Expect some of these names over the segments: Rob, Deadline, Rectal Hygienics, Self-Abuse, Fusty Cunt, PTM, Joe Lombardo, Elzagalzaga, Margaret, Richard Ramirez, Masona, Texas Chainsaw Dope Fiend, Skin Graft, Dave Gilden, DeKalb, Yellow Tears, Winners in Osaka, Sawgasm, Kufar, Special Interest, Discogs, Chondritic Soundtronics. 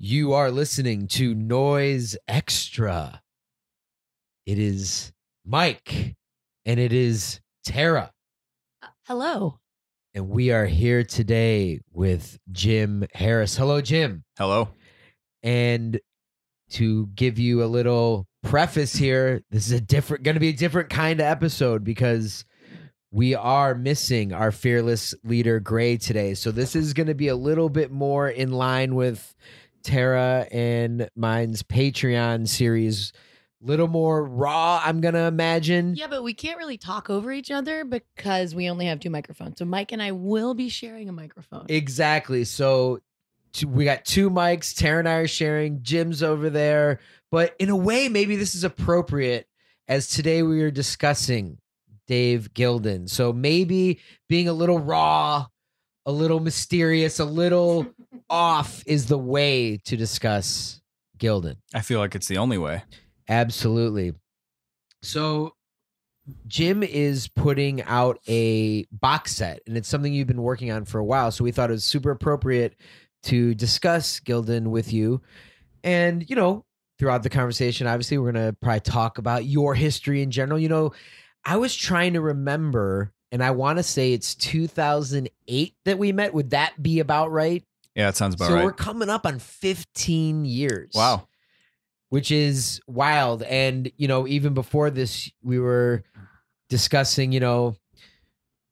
You are listening to Noise Extra. It is Mike, and it is Tara. Hello. And we are here today with Jim Haras. Hello, Jim. Hello. And to give you a little preface here, this is going to be a different kind of episode because we are missing our fearless leader, Gray, today. So this is going to be a little bit more in line with Tara and mine's Patreon series. Little more raw, I'm going to imagine. Yeah, but we can't really talk over each other because we only have two microphones. So Mike and I will be sharing a microphone. Exactly. So we got two mics. Tara and I are sharing. Jim's over there. But in a way, maybe this is appropriate, as today we are discussing Dave Gilden. So maybe being a little raw, a little mysterious, a little off is the way to discuss Gilden. I feel like it's the only way. Absolutely. So Jim is putting out a box set, and it's something you've been working on for a while. So we thought it was super appropriate to discuss Gilden with you. And, you know, throughout the conversation, obviously, we're going to probably talk about your history in general. You know, I was trying to remember, and I want to say it's 2008 that we met. Would that be about right? Yeah, it sounds about right. So we're coming up on 15 years. Wow. Which is wild. And, you know, even before this, we were discussing, you know,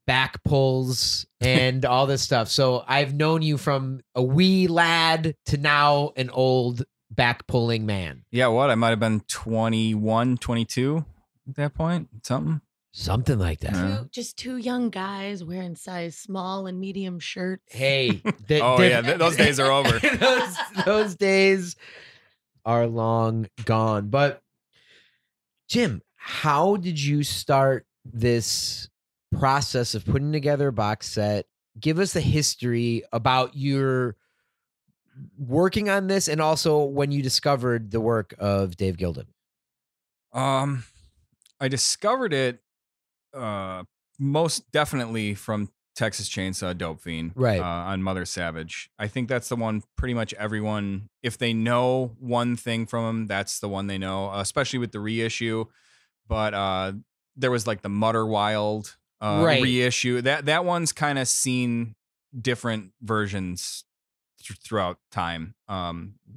back pulls and all this stuff. So I've known you from a wee lad to now an old back pulling man. Yeah, what? I might have been 21, 22 at that point, something. Something like that. Just two young guys wearing size small and medium shirts. Hey. Those days are over. those days are long gone. But Jim, how did you start this process of putting together a box set? Give us the history about your working on this and also when you discovered the work of Dave Gilden. I discovered it most definitely from Texas Chainsaw Dope Fiend, right? On Mother Savage. I think that's the one pretty much everyone, if they know one thing from him, that's the one they know, especially with the reissue. But there was like the Mutterwild right. reissue. That one's kind of seen different versions throughout time,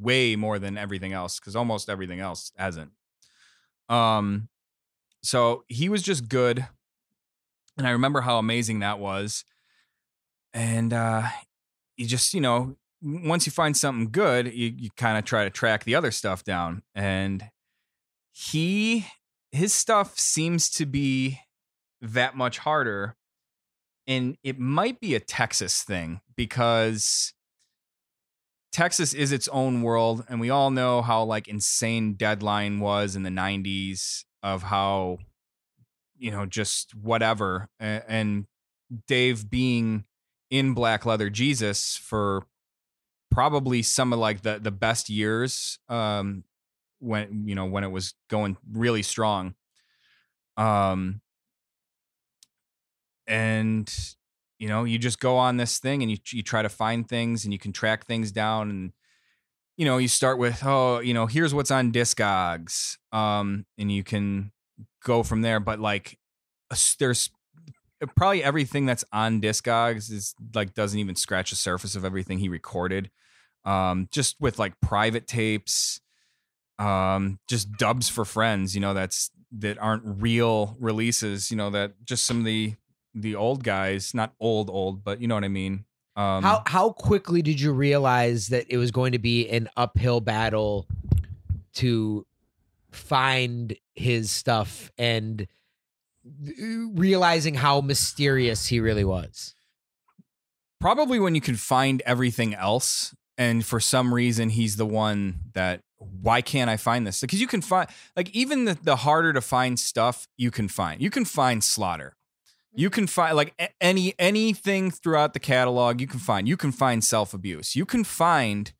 way more than everything else, because almost everything else hasn't. So he was just good. And I remember how amazing that was. And you just, you know, once you find something good, you kind of try to track the other stuff down. And his stuff seems to be that much harder. And it might be a Texas thing, because Texas is its own world. And we all know how like insane Deadline was in the 90s, of how, you know, just whatever. And Dave being in Black Leather Jesus for probably some of like the best years when, you know, when it was going really strong. And, you know, you just go on this thing and you try to find things and you can track things down. And, you know, you start with, oh, you know, here's what's on Discogs. And you can go from there, but like there's probably everything that's on Discogs is like doesn't even scratch the surface of everything he recorded, just with like private tapes, just dubs for friends, you know, that aren't real releases, you know, that just some of the old guys, not old, but you know what I mean. How quickly did you realize that it was going to be an uphill battle to find his stuff and realizing how mysterious he really was? Probably when you can find everything else, and for some reason he's the one that, why can't I find this? Because you can find like even the harder to find stuff. You can find Slaughter. You can find like anything throughout the catalog. You can find Self-Abuse. You can find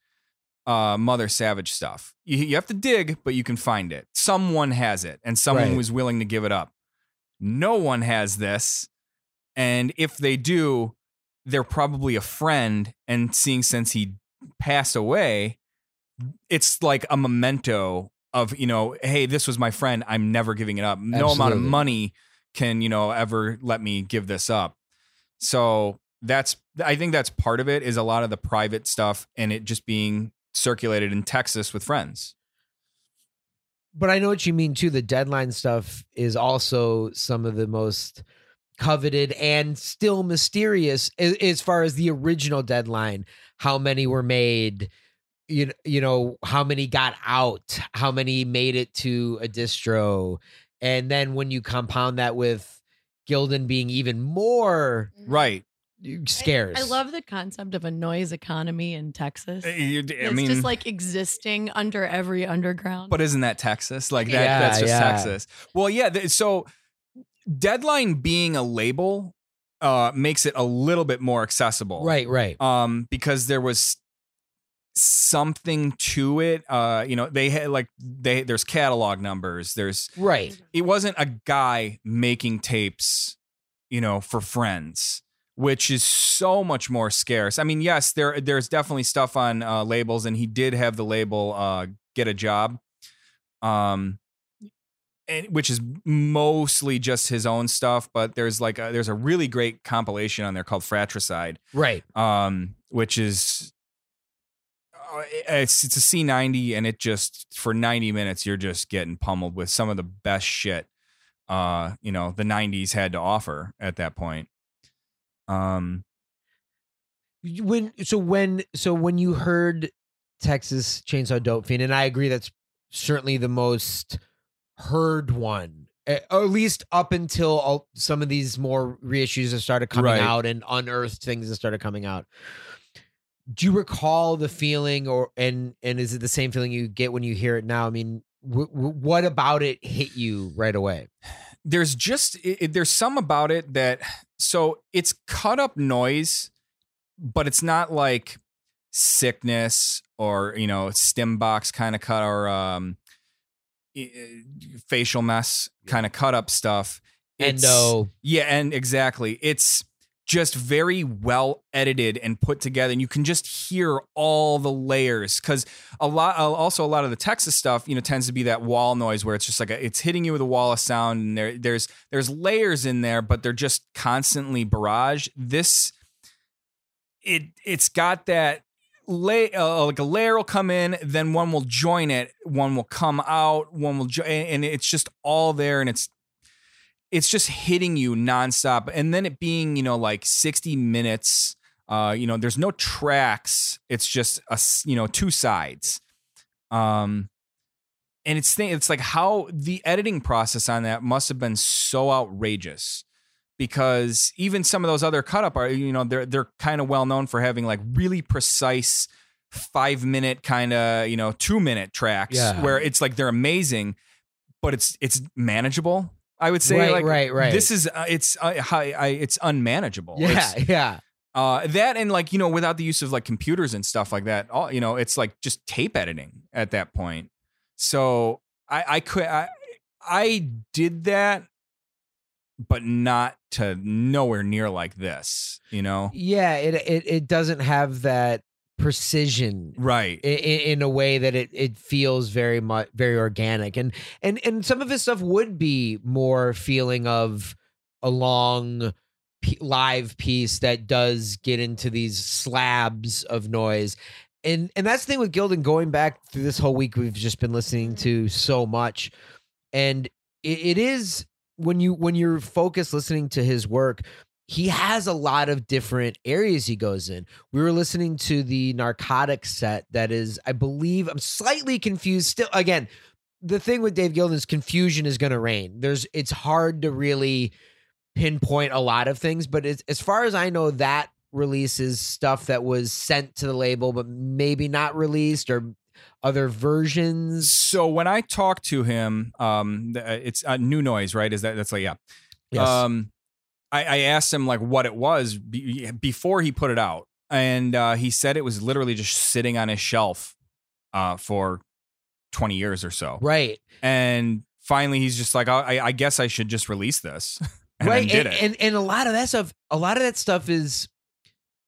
Mother Savage stuff. You have to dig, but you can find it. Someone has it, and someone was willing to give it up. No one has this, and if they do, they're probably a friend, and seeing since he passed away, it's like a memento of, you know, hey, this was my friend. I'm never giving it up. Absolutely. No amount of money can, you know, ever let me give this up. So that's, I think that's part of it, is a lot of the private stuff and it just being circulated in Texas with friends. But I know what you mean too. The Deadline stuff is also some of the most coveted and still mysterious as far as the original Deadline, how many were made, you know, how many got out, how many made it to a distro. And then when you compound that with Gilden being even more right scarce. I love the concept of a noise economy in Texas. I mean, just like existing under every underground. But isn't that Texas? Like that? Yeah, that's just Texas. Well, yeah. So Deadline being a label makes it a little bit more accessible. Right, right. Because there was something to it. You know, they had like, there's catalog numbers. There's right. It wasn't a guy making tapes, you know, for friends, which is so much more scarce. I mean, yes, there's definitely stuff on labels, and he did have the label Get a Job, and which is mostly just his own stuff. But there's like there's a really great compilation on there called Fratricide, right? Which is it's a C90, and it just for 90 minutes you're just getting pummeled with some of the best shit you know the 90s had to offer at that point. When you heard Texas Chainsaw Dope Fiend, and I agree that's certainly the most heard one, or at least up until some of these more reissues that started coming right. out and unearthed things that started coming out. Do you recall the feeling, or and is it the same feeling you get when you hear it now? I mean, what about it hit you right away? There's just there's some about it that. So it's cut up noise, but it's not like sickness or, you know, stim box kind of cut or facial mess kind of cut up stuff. Endo. Yeah, and exactly. It's just very well edited and put together, and you can just hear all the layers, because a lot of the Texas stuff, you know, tends to be that wall noise where it's just like it's hitting you with a wall of sound, and there's layers in there, but they're just constantly barraged. It's got that lay like a layer will come in, then one will join it, one will come out, one will join, and it's just all there, and it's just hitting you nonstop. And then it being, you know, like 60 minutes, you know, there's no tracks. It's just, you know, two sides. And it's like how the editing process on that must have been so outrageous, because even some of those other cut up are, you know, they're kind of well known for having like really precise 5-minute kind of, you know, 2-minute tracks where it's like, they're amazing, but it's manageable. I would say right. This is it's unmanageable. Yeah, yeah. That and like, you know, without the use of like computers and stuff like that, all, you know, it's like just tape editing at that point. So I did that, but not to nowhere near like this, you know. Yeah, it doesn't have that precision, right? In a way that it feels very much very organic, and some of his stuff would be more feeling of a long live piece that does get into these slabs of noise, and that's the thing with Gilden. Going back through this whole week, we've just been listening to so much, and it is when you're focused listening to his work. He has a lot of different areas he goes in. We were listening to the narcotics set that is, I believe, I'm slightly confused still. Again, the thing with Dave Gilden is confusion is going to reign. It's hard to really pinpoint a lot of things, but as far as I know, that releases stuff that was sent to the label, but maybe not released or other versions. So when I talked to him, it's New Noise, right? That's like, yeah. Yes. I asked him like what it was before he put it out. And he said it was literally just sitting on his shelf for 20 years or so. Right. And finally, he's just like, I guess I should just release this. And right. Did it. And a lot of that stuff is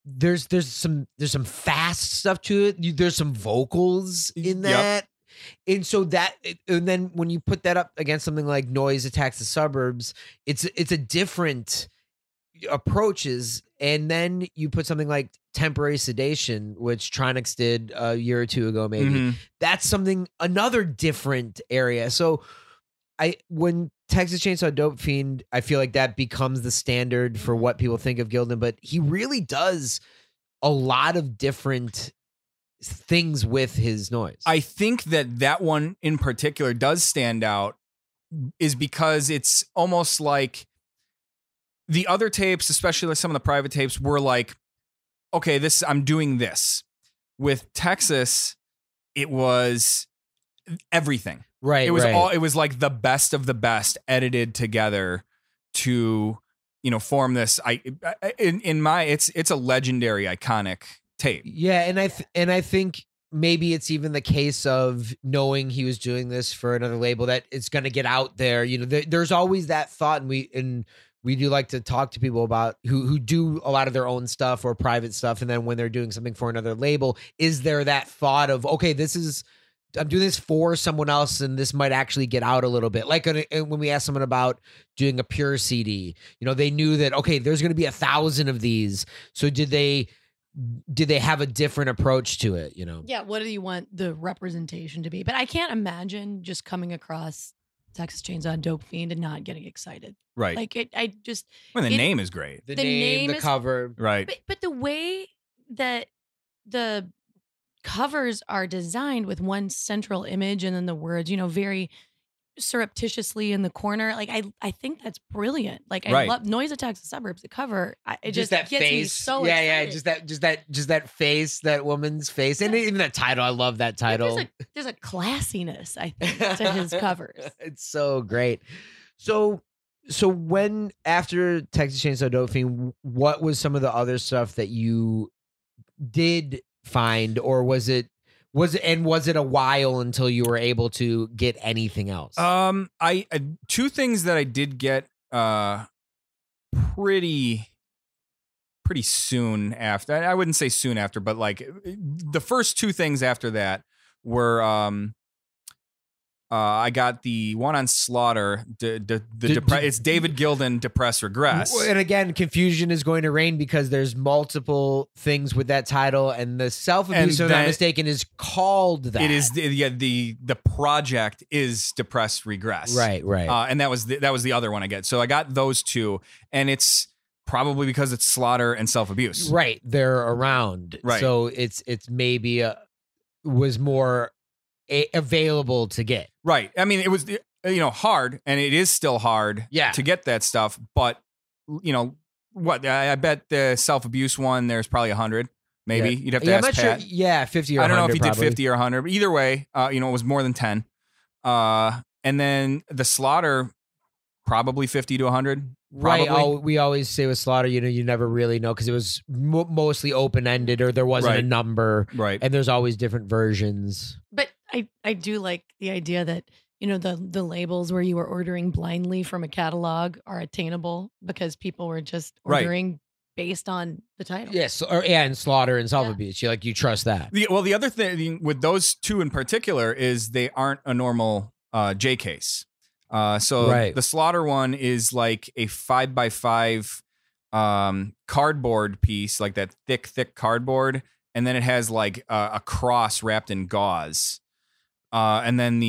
there's some fast stuff to it. There's some vocals in that. Yep. And so that, and then when you put that up against something like Noise Attacks the Suburbs, it's a different approaches. And then you put something like Temporary Sedation, which Tronics did a year or two ago, maybe. Mm-hmm. That's something, another different area. So when Texas Chainsaw Dope Fiend, I feel like that becomes the standard for what people think of Gilden, but he really does a lot of different things with his noise. I think that one in particular does stand out is because it's almost like the other tapes, especially like some of the private tapes, were like, okay, this, I'm doing this. With Texas, it was everything. Right. It was all, it was like the best of the best edited together to, you know, form this. It's a legendary, iconic tape. Yeah. And I think maybe it's even the case of knowing he was doing this for another label, that it's going to get out there. You know, there's always that thought, and we do like to talk to people about who do a lot of their own stuff or private stuff. And then when they're doing something for another label, is there that thought of, okay, I'm doing this for someone else and this might actually get out a little bit. Like when we asked someone about doing a Pure CD, you know, they knew that, okay, there's going to be 1,000 of these. So did they have a different approach to it? You know? Yeah. What do you want the representation to be? But I can't imagine just coming across Texas Chainsaw Dope Fiend and not getting excited. Right. Like the name is great. The name, the cover. Right. But the way that the covers are designed with one central image and then the words, you know, very surreptitiously in the corner. Like I think that's brilliant. Like I love Noise Attacks the Suburbs. The cover, it just gets face. Me so excited. Yeah, just that face, that woman's face, and even that title. I love that title. There's a classiness, I think, to his covers. It's so great. So when after Texas Chainsaw Dope Fiend, what was some of the other stuff that you did find, or was it a while until you were able to get anything else? I two things that I did get pretty soon after. I wouldn't say soon after, but like the first two things after that were I got the one on Slaughter. It's David Gilden, Depressed Regress. And again, confusion is going to reign because there's multiple things with that title, and the Self-Abuse, if I'm not mistaken, is called that. It is. Yeah, the project is Depressed Regress. Right. And that was the other one I get. So I got those two, and it's probably because it's Slaughter and Self-Abuse. Right, they're around. Right. So it's maybe was more available to get. Right. I mean, it was, you know, hard, and it is still hard to get that stuff. But, you know, what? I bet the Self-Abuse one, there's probably 100, maybe. Yeah. You'd have to ask Pat. Sure. Yeah, 50 or 100. I don't know if he did 50 or 100, but either way, you know, it was more than 10. And then the Slaughter, probably 50 to 100. Probably. Right. We always say with Slaughter, you know, you never really know because it was mostly open-ended, or there wasn't a number. Right. And there's always different versions. But I do like the idea that, you know, the labels where you were ordering blindly from a catalog are attainable because people were just ordering based on the title. Yes. And Slaughter and Self-Abuse. Like, you trust that. Well, the other thing with those two in particular is they aren't a normal J case. The Slaughter one is like a 5x5 cardboard piece, like that thick cardboard. And then it has like a cross wrapped in gauze. And then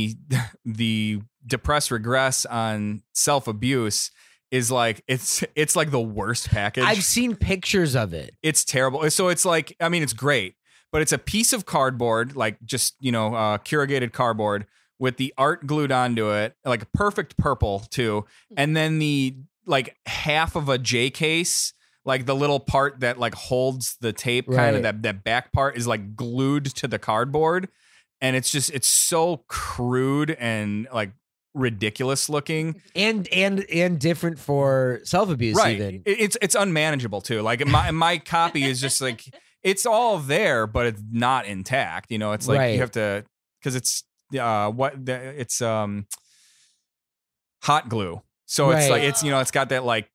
the Depressed Regress on Self-Abuse is like, it's like the worst package. I've seen pictures of it. It's terrible. So it's like, I mean, it's great, but it's a piece of cardboard, like just, you know, corrugated cardboard, with the art glued onto it, like a perfect purple too. And then the like half of a J case, like the little part that like holds the tape, kind of that back part is like glued to the cardboard. And it's just, it's so crude and like ridiculous looking, and different for Self-Abuse. Right. Even. It's unmanageable too. Like my copy is just like, it's all there, but it's not intact. You know, it's like you have to, cause it's, hot glue. So it's like, it's, you know, it's got that like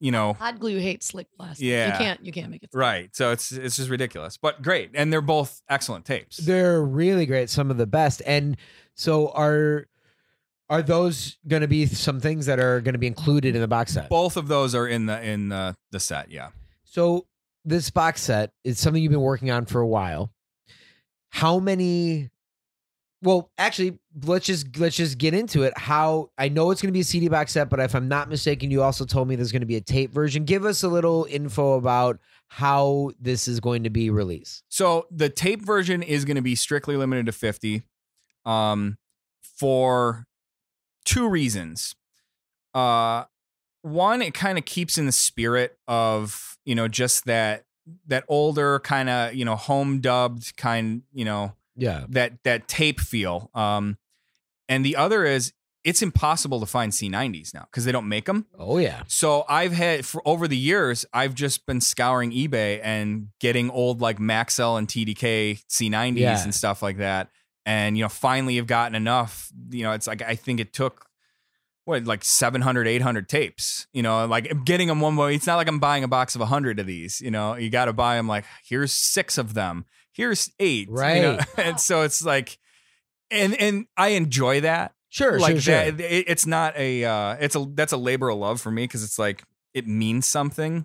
you know, hot glue hates slick plastic. Yeah, you can't make it slick. Right. So it's just ridiculous, but great. And they're both excellent tapes. They're really great. Some of the best. And so are those going to be some things that are going to be included in the box set? Both of those are in the set. Yeah. So this box set is something you've been working on for a while. How many? Well, actually, let's just get into it. How I know it's going to be a CD box set, but if I'm not mistaken, you also told me there's going to be a tape version. Give us a little info about how this is going to be released. So the tape version is going to be strictly limited to 50 for two reasons. One, it kind of keeps in the spirit of, you know, just that older kind of, you know, home dubbed kind, you know. Yeah, that tape feel. And the other is it's impossible to find C90s now because they don't make them. Oh, yeah. So I've had for over the years, I've just been scouring eBay and getting old like Maxell and TDK C90s and stuff like that. And, you know, finally have gotten enough. You know, it's like I think it took like 700, 800 tapes, you know, like getting them one way. It's not like I'm buying a box of 100 of these, you know, you got to buy them like here's 6 of them. Here's 8. Right. You know? And so it's like, and I enjoy that. Sure. Like sure. That, it's not a, that's a labor of love for me. Cause it's like, it means something.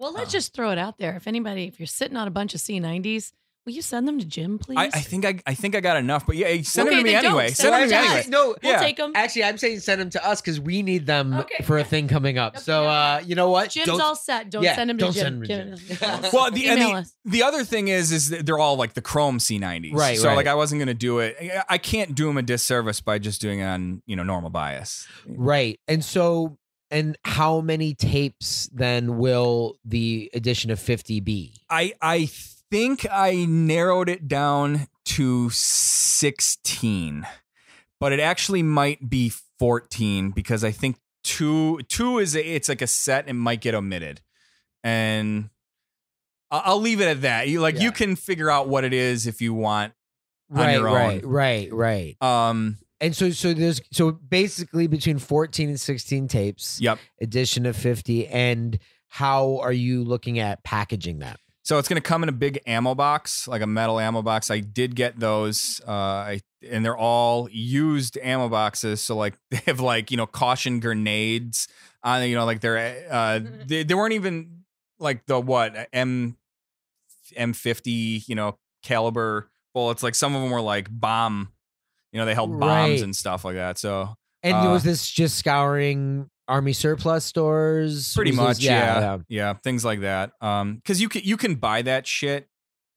Well, let's just throw it out there. If you're sitting on a bunch of C90s, will you send them to Jim, please? I think I got enough, but yeah, send them to me anyway. Send them to me anyway. No, we'll take them. Actually, I'm saying send them to us because we need them for a thing coming up. Okay. So you know what? Jim's all set. Don't send them to Jim. Well, the other thing is that they're all like the Chrome C90s. Right. So like I wasn't gonna do it. I can't do them a disservice by just doing it on, you know, normal bias. Right. And so how many tapes then will the edition of 50 be? I think I narrowed it down to 16, but it actually might be 14 because I think two is it's like a set and might get omitted, and I'll leave it at that. You can figure out what it is if you want on your own. Right. And so there's basically between 14 and 16 tapes. Yep. Edition of 50, and how are you looking at packaging that? So it's going to come in a big ammo box, like a metal ammo box. I did get those, and they're all used ammo boxes. So like they have like, you know, caution grenades on, you know, like they're they weren't even like the M50, you know, caliber bullets. Like some of them were like bomb, you know, they held bombs and stuff like that. So and was this just scouring Army surplus stores? Pretty much, yeah, things like that. Because you can buy that shit,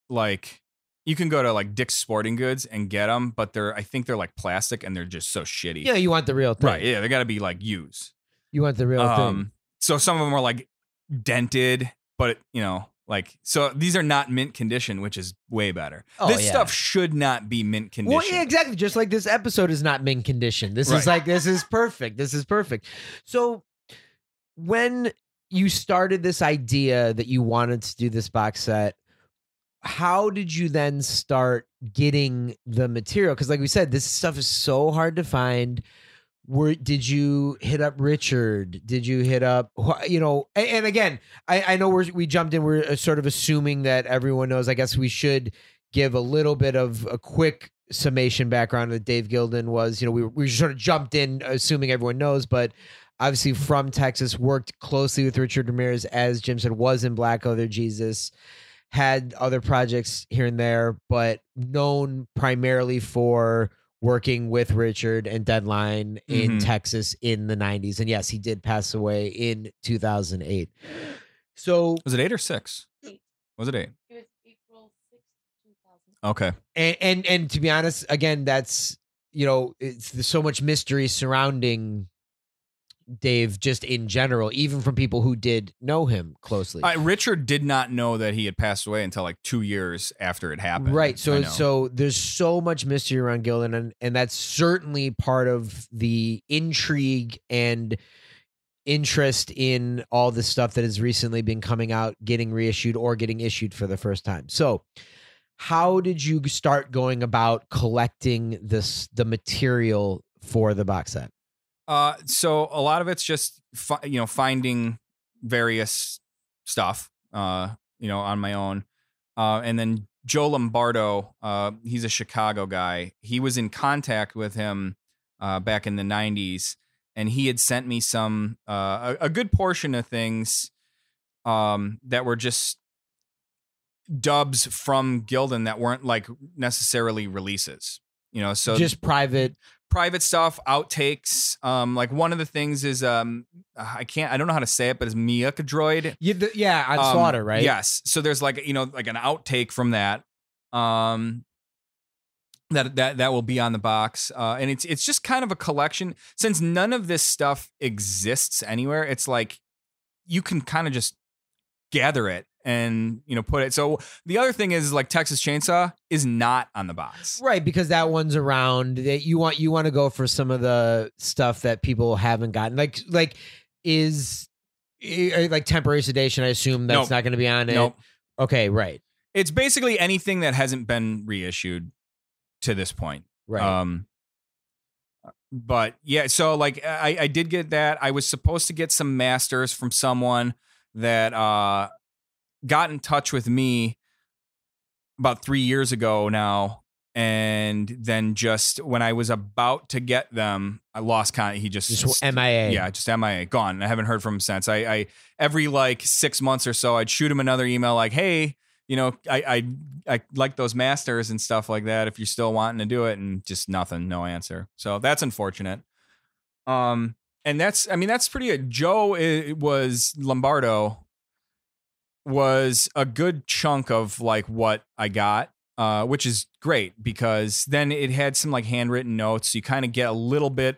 like you can go to like Dick's Sporting Goods and get them, but I think they're like plastic and they're just so shitty. Yeah, you want the real thing, right? Yeah, they got to be like used. You want the real thing. So some of them are like dented, but you know, like so these are not mint condition, which is way better. Oh, this stuff should not be mint condition. Well, yeah, exactly. Just like this episode is not mint condition. This is like this is perfect. So when you started this idea that you wanted to do this box set, how did you then start getting the material? Because like we said, this stuff is so hard to find. Did you hit up Richard? Did you hit up, you know, and again, I know we jumped in. We're sort of assuming that everyone knows. I guess we should give a little bit of a quick summation background that Dave Gilden was, you know, we sort of jumped in assuming everyone knows, but obviously from Texas, worked closely with Richard Ramirez, as Jim said, was in Black Other Jesus, had other projects here and there, but known primarily for working with Richard and Deadline in Texas in the 90s. And yes, he did pass away in 2008. So was it 8 or 6? 8. Was it 8? It was April 6th, 2008. Okay. And to be honest, again, that's, you know, there's so much mystery surrounding Dave just in general, even from people who did know him closely. Richard did not know that he had passed away until like 2 years after it happened. Right. So there's so much mystery around Gilden, and that's certainly part of the intrigue and interest in all the stuff that has recently been coming out, getting reissued or getting issued for the first time. So how did you start going about collecting the material for the box set? So a lot of it's just, finding various stuff, you know, on my own. And then Joe Lombardo, he's a Chicago guy. He was in contact with him back in the 90s, and he had sent me some a good portion of things that were just dubs from Gilden that weren't like necessarily releases, you know, so just private stuff, outtakes. Like one of the things is, I don't know how to say it, but it's Miyuka Droid. Yeah. On Slaughter, right? Yes. So there's like, you know, like an outtake from that, that will be on the box. And it's just kind of a collection since none of this stuff exists anywhere. It's like, you can kind of just gather it and, you know, put it. So the other thing is like Texas Chainsaw is not on the box. Right. Because that one's around that you want to go for some of the stuff that people haven't gotten. Like Temporary Sedation. I assume that's not going to be on it. Nope. Okay. Right. It's basically anything that hasn't been reissued to this point. Right. But yeah, so like I did get that. I was supposed to get some masters from someone that, got in touch with me about 3 years ago now. And then just when I was about to get them, I lost contact. He just MIA. Yeah, just MIA, gone. I haven't heard from him since. I every like 6 months or so, I'd shoot him another email like, hey, you know, I like those masters and stuff like that if you're still wanting to do it, and just nothing, no answer. So that's unfortunate. And that's pretty it. Joe Lombardo was a good chunk of like what I got, which is great because then it had some like handwritten notes. So you kind of get a little bit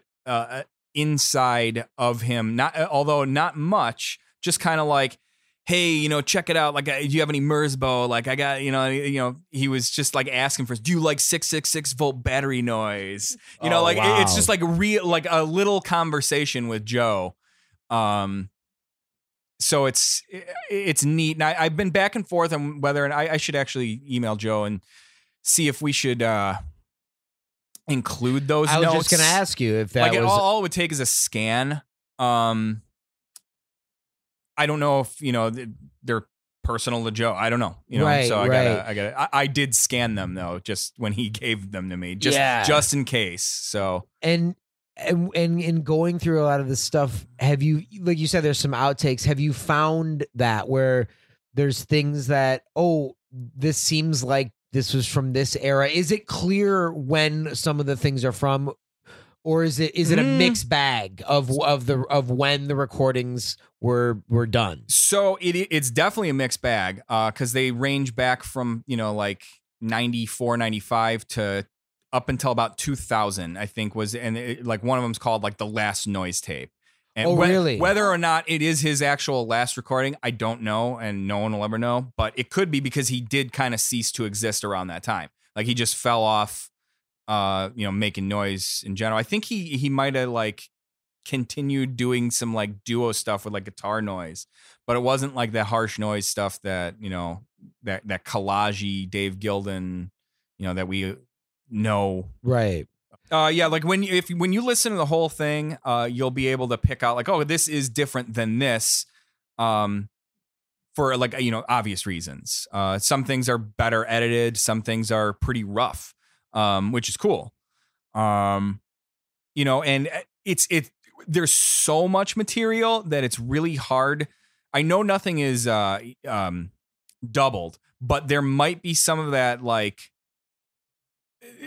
inside of him, although not much, just kind of like, hey, you know, check it out. Like, do you have any Merzbow? Like, I got, you know, he was just like asking for, do you like 666 volt battery noise? You know, like wow. It's just like real, like a little conversation with Joe. So it's neat. And I've been back and forth on whether, and I should actually email Joe and see if we should include those notes. I was just going to ask you if that like was... All it would take is a scan. I don't know if, you know, they're personal to Joe. I don't know. You know, right, so I gotta. I did scan them though, just when he gave them to me, just in case. So and in going through a lot of this stuff, have you, like you said, there's some outtakes. Have you found that where there's things that, oh, this seems like this was from this era? Is it clear when some of the things are from, or is it a mixed bag of when the recordings were done? So it's definitely a mixed bag, because they range back from, you know, like 94, 95 to up until about 2000, I think was, and like one of them's called like the last noise tape. And really? Whether or not it is his actual last recording, I don't know. And no one will ever know, but it could be because he did kind of cease to exist around that time. Like he just fell off, you know, making noise in general. I think he might've like continued doing some like duo stuff with like guitar noise, but it wasn't like the harsh noise stuff that, you know, that collagey Dave Gilden, you know, that we, no. Right. Yeah. Like when you listen to the whole thing, you'll be able to pick out like, oh, this is different than this, for like, you know, obvious reasons. Some things are better edited. Some things are pretty rough, which is cool. You know, and there's so much material that it's really hard. I know nothing is, doubled, but there might be some of that, like,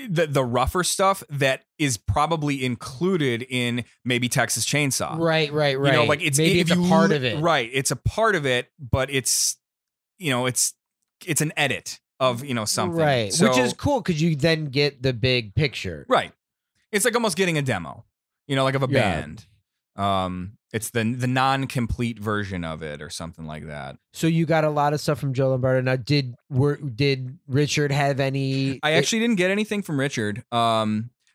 the rougher stuff that is probably included in maybe Texas Chainsaw. Right. You know, like it's a part of it. Right. It's a part of it, but it's, you know, it's an edit of, you know, something. Right. So, which is cool. 'Cause you then get the big picture. Right. It's like almost getting a demo, you know, like of a band. It's the non-complete version of it or something like that. So you got a lot of stuff from Joe Lombardo. Now, did Richard have any? I actually didn't get anything from Richard.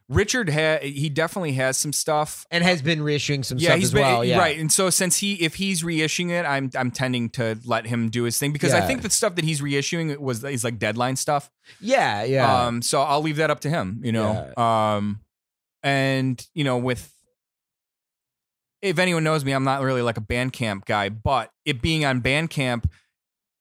Richard he definitely has some stuff and has been reissuing some stuff as well. Yeah, right. And so since if he's reissuing it, I'm tending to let him do his thing because I think the stuff that he's reissuing is like Deadline stuff. Yeah, yeah. So I'll leave that up to him. You know. Yeah. And you know with. If anyone knows me, I'm not really like a Bandcamp guy, but it being on Bandcamp,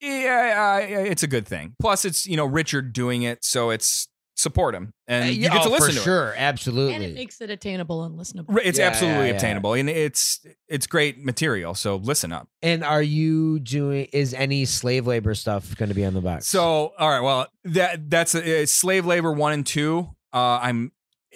yeah, it's a good thing. Plus, it's, you know, Richard doing it, so it's support him, and you get to listen to it. Sure, absolutely. And it makes it attainable and listenable. It's absolutely obtainable, and it's great material, so listen up. And are you doing, is any slave labor stuff going to be on the box? So, all right, well, that's Slave Labor 1 and 2. I'm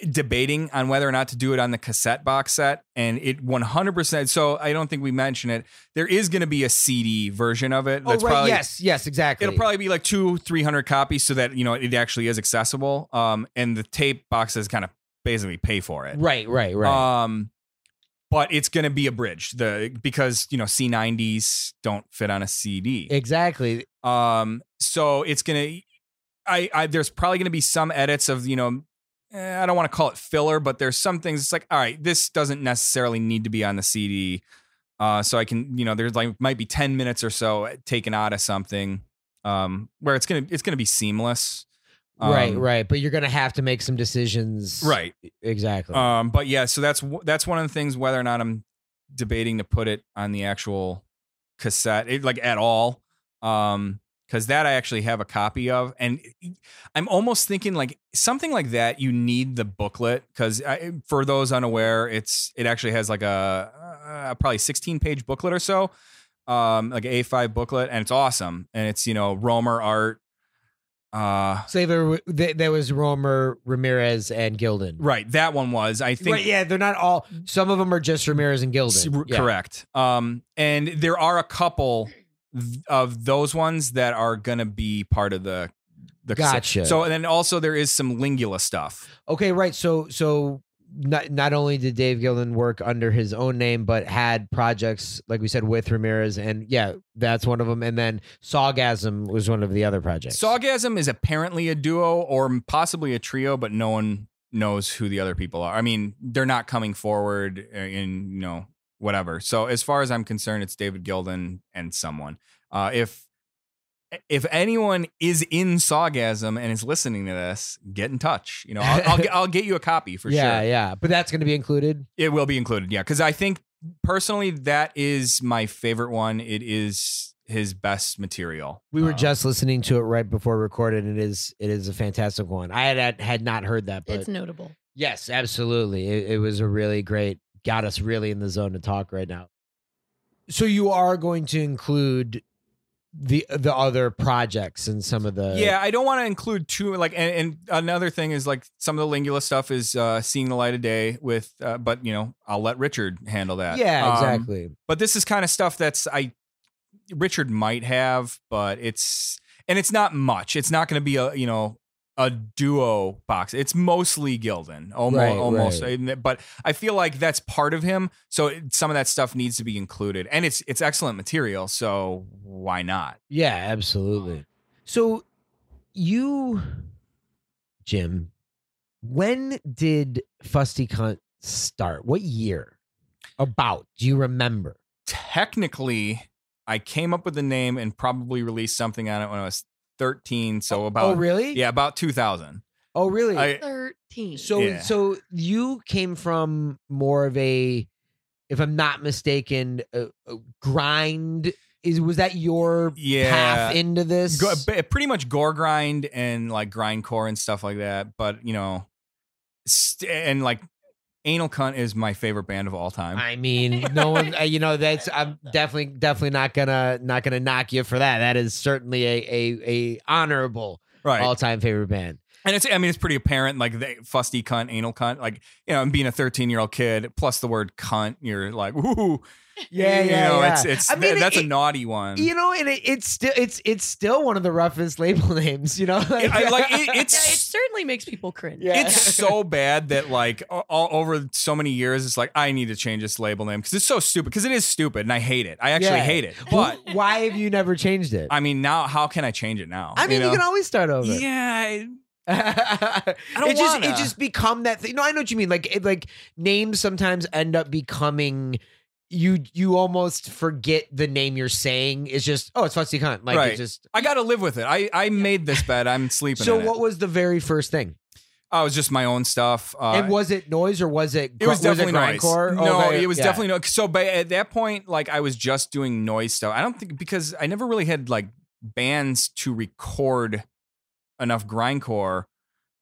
debating on whether or not to do it on the cassette box set, and it 100%. So I don't think we mentioned it. There is going to be a CD version of it. That's right. Probably, yes, exactly. It'll probably be like 200-300 copies, so that, you know, it actually is accessible. And the tape boxes kind of basically pay for it. Right. But it's going to be abridged because, you know, C90s don't fit on a CD. Exactly. So it's going to, there's probably going to be some edits of, you know, I don't want to call it filler, but there's some things it's like, all right, this doesn't necessarily need to be on the CD. So I can, you know, there's like, might be 10 minutes or so taken out of something, where it's going to be seamless. Right. But you're going to have to make some decisions. Right. Exactly. But yeah, so that's one of the things, whether or not I'm debating to put it on the actual cassette, like at all. 'Cause that I actually have a copy of, and I'm almost thinking like something like that. You need the booklet, 'cause for those unaware, it actually has like a probably 16-page booklet or so, like an A5 booklet, and it's awesome. And it's, you know, Romer art. So there was Romer, Ramirez, and Gilden. Right, that one was, I think. Right, yeah, they're not all. Some of them are just Ramirez and Gilden. Correct. Yeah. And there are a couple of those ones that are gonna be part of the gotcha. So, and then also there is some Lingula stuff. Okay, right. So not only did Dave Gilden work under his own name, but had projects, like we said, with Ramirez, and yeah, that's one of them. And then Sawgasm was one of the other projects. Sawgasm is apparently a duo or possibly a trio, but no one knows who the other people are. I mean, they're not coming forward in, you know, whatever. So as far as I'm concerned, it's David Gilden and someone. If anyone is in Sawgasm and is listening to this, get in touch. You know, I'll get you a copy for sure. Yeah. But that's going to be included. It will be included. Yeah. 'Cause I think personally, that is my favorite one. It is his best material. We were just listening to it right before recorded. It is a fantastic one. I had not heard that, but it's notable. Yes, absolutely. It was a really great, got us really in the zone to talk right now. So you are going to include the other projects and some of the... Yeah, I don't want to include too... like. And another thing is like some of the Lingula stuff is seeing the light of day with... but, you know, I'll let Richard handle that. Yeah, exactly. But this is kind of stuff that's... Richard might have, but it's... And it's not much. It's not going to be a, you know... a duo box. It's mostly Gilden, almost. But I feel like that's part of him. So some of that stuff needs to be included, and it's excellent material. So why not? Yeah, absolutely. So you, Jim, when did Fusty Cunt start? What year? About? Do you remember? Technically, I came up with the name and probably released something on it when I was 13, so about... Oh, really? Yeah, about 2000. Oh, really? 13. So you came from more of a, if I'm not mistaken, a grind. Was that your path into this? Pretty much gore grind and like grindcore and stuff like that. But, you know, and like Anal Cunt is my favorite band of all time. I mean, no one, you know, that's, I'm definitely not gonna knock you for that. That is certainly a honorable all time favorite band. And it's, I mean, it's pretty apparent, like the Fusty Cunt, Anal Cunt, like, you know, and being a 13-year-old kid plus the word cunt, you're like, ooh, yeah. It's I mean, that's a naughty one, you know, and it's still one of the roughest label names, you know. Like, it certainly makes people cringe. Yeah. It's so bad that like all over so many years, it's like I need to change this label name because it's so stupid. Because it is stupid, and I hate it. I actually hate it. But why have you never changed it? I mean, now how can I change it now? I mean, you can always start over. Yeah. It just become that thing. No, I know what you mean. Like names sometimes end up becoming. You almost forget the name you're saying. It's just, oh, it's Fusty Cunt. Like, it's just, I got to live with it. I made this bed. I'm sleeping in it. So what was the very first thing? It was just my own stuff. And was it noise or was it? It was definitely noise. No, okay. It was definitely no. So, but at that point, like I was just doing noise stuff. I don't think because I never really had like bands to record enough grindcore,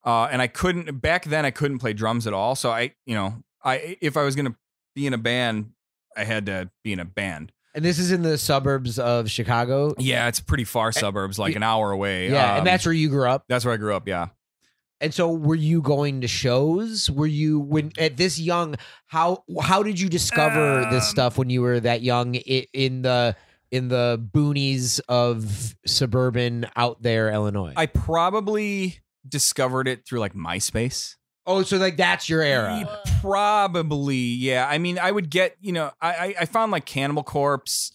and I couldn't back then. I couldn't play drums at all. So I if I was gonna be in a band, I had to be in a band. And this is in the suburbs of Chicago. Yeah, it's pretty far suburbs, like an hour away. Yeah, and that's where you grew up. That's where I grew up. Yeah. And so were you going to shows? Were you, when at this young, how did you discover this stuff when you were that young in the boonies of suburban out there, Illinois? I probably discovered it through like MySpace. Oh, so like that's your era. Probably. Yeah. I mean, I would get, I found like Cannibal Corpse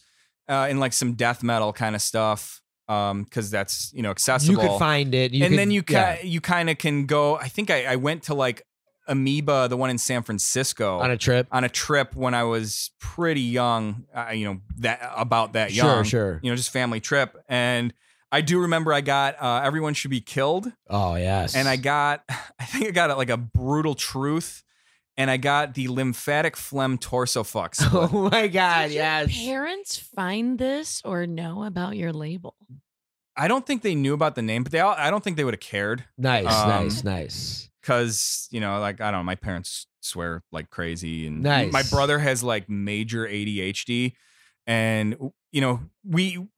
and like some death metal kind of stuff. Cause that's, accessible. You could find it. You kind of can go, I think I went to like Amoeba, the one in San Francisco on a trip when I was pretty young, young, sure. Just family trip. And I do remember I got, Everyone Should Be Killed. Oh yes. And I think I got like a Brutal Truth. And I got the Lymphatic Phlegm Torso Fuck. Oh my God, yes. Did your parents find this or know about your label? I don't think they knew about the name, but I don't think they would have cared. Nice. Because, I don't know, my parents swear like crazy. And nice. My brother has like major ADHD. And,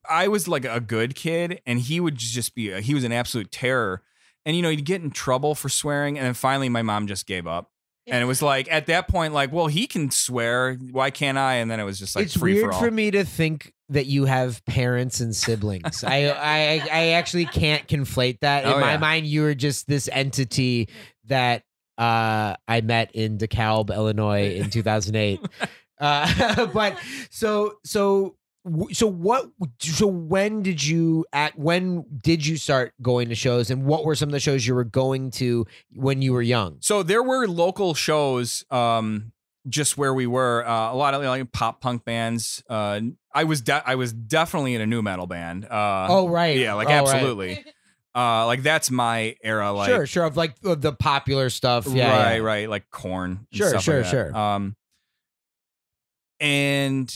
I was like a good kid and he would just be, he was an absolute terror. And, he'd get in trouble for swearing. And then finally my mom just gave up. And it was like, at that point, like, well, he can swear. Why can't I? And then it was just like, it's free for all. It's weird for me to think that you have parents and siblings. I actually can't conflate that. In my mind, you were just this entity that I met in DeKalb, Illinois in 2008. When did you start going to shows and what were some of the shows you were going to when you were young? So there were local shows, just where we were, a lot of like pop punk bands. I was definitely in a nu metal band. Yeah. Like absolutely. Right. Like that's my era. Like sure. Of like the popular stuff. Yeah, right. Like Korn. Sure. And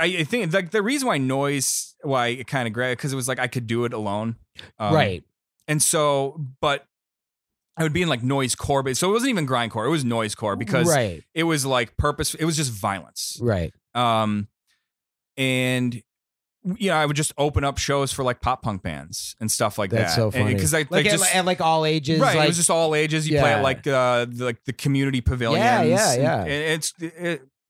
I think like the reason why it kind of grabbed, because it was like I could do it alone. Right. And so, but I would be in like noisecore, but so it wasn't even grindcore. It was noisecore because it was like it was just violence. Right. And I would just open up shows for like pop punk bands and stuff like that. That's so funny. Because at like all ages. Right. Like, it was just all ages. You play at like the community pavilions. Yeah.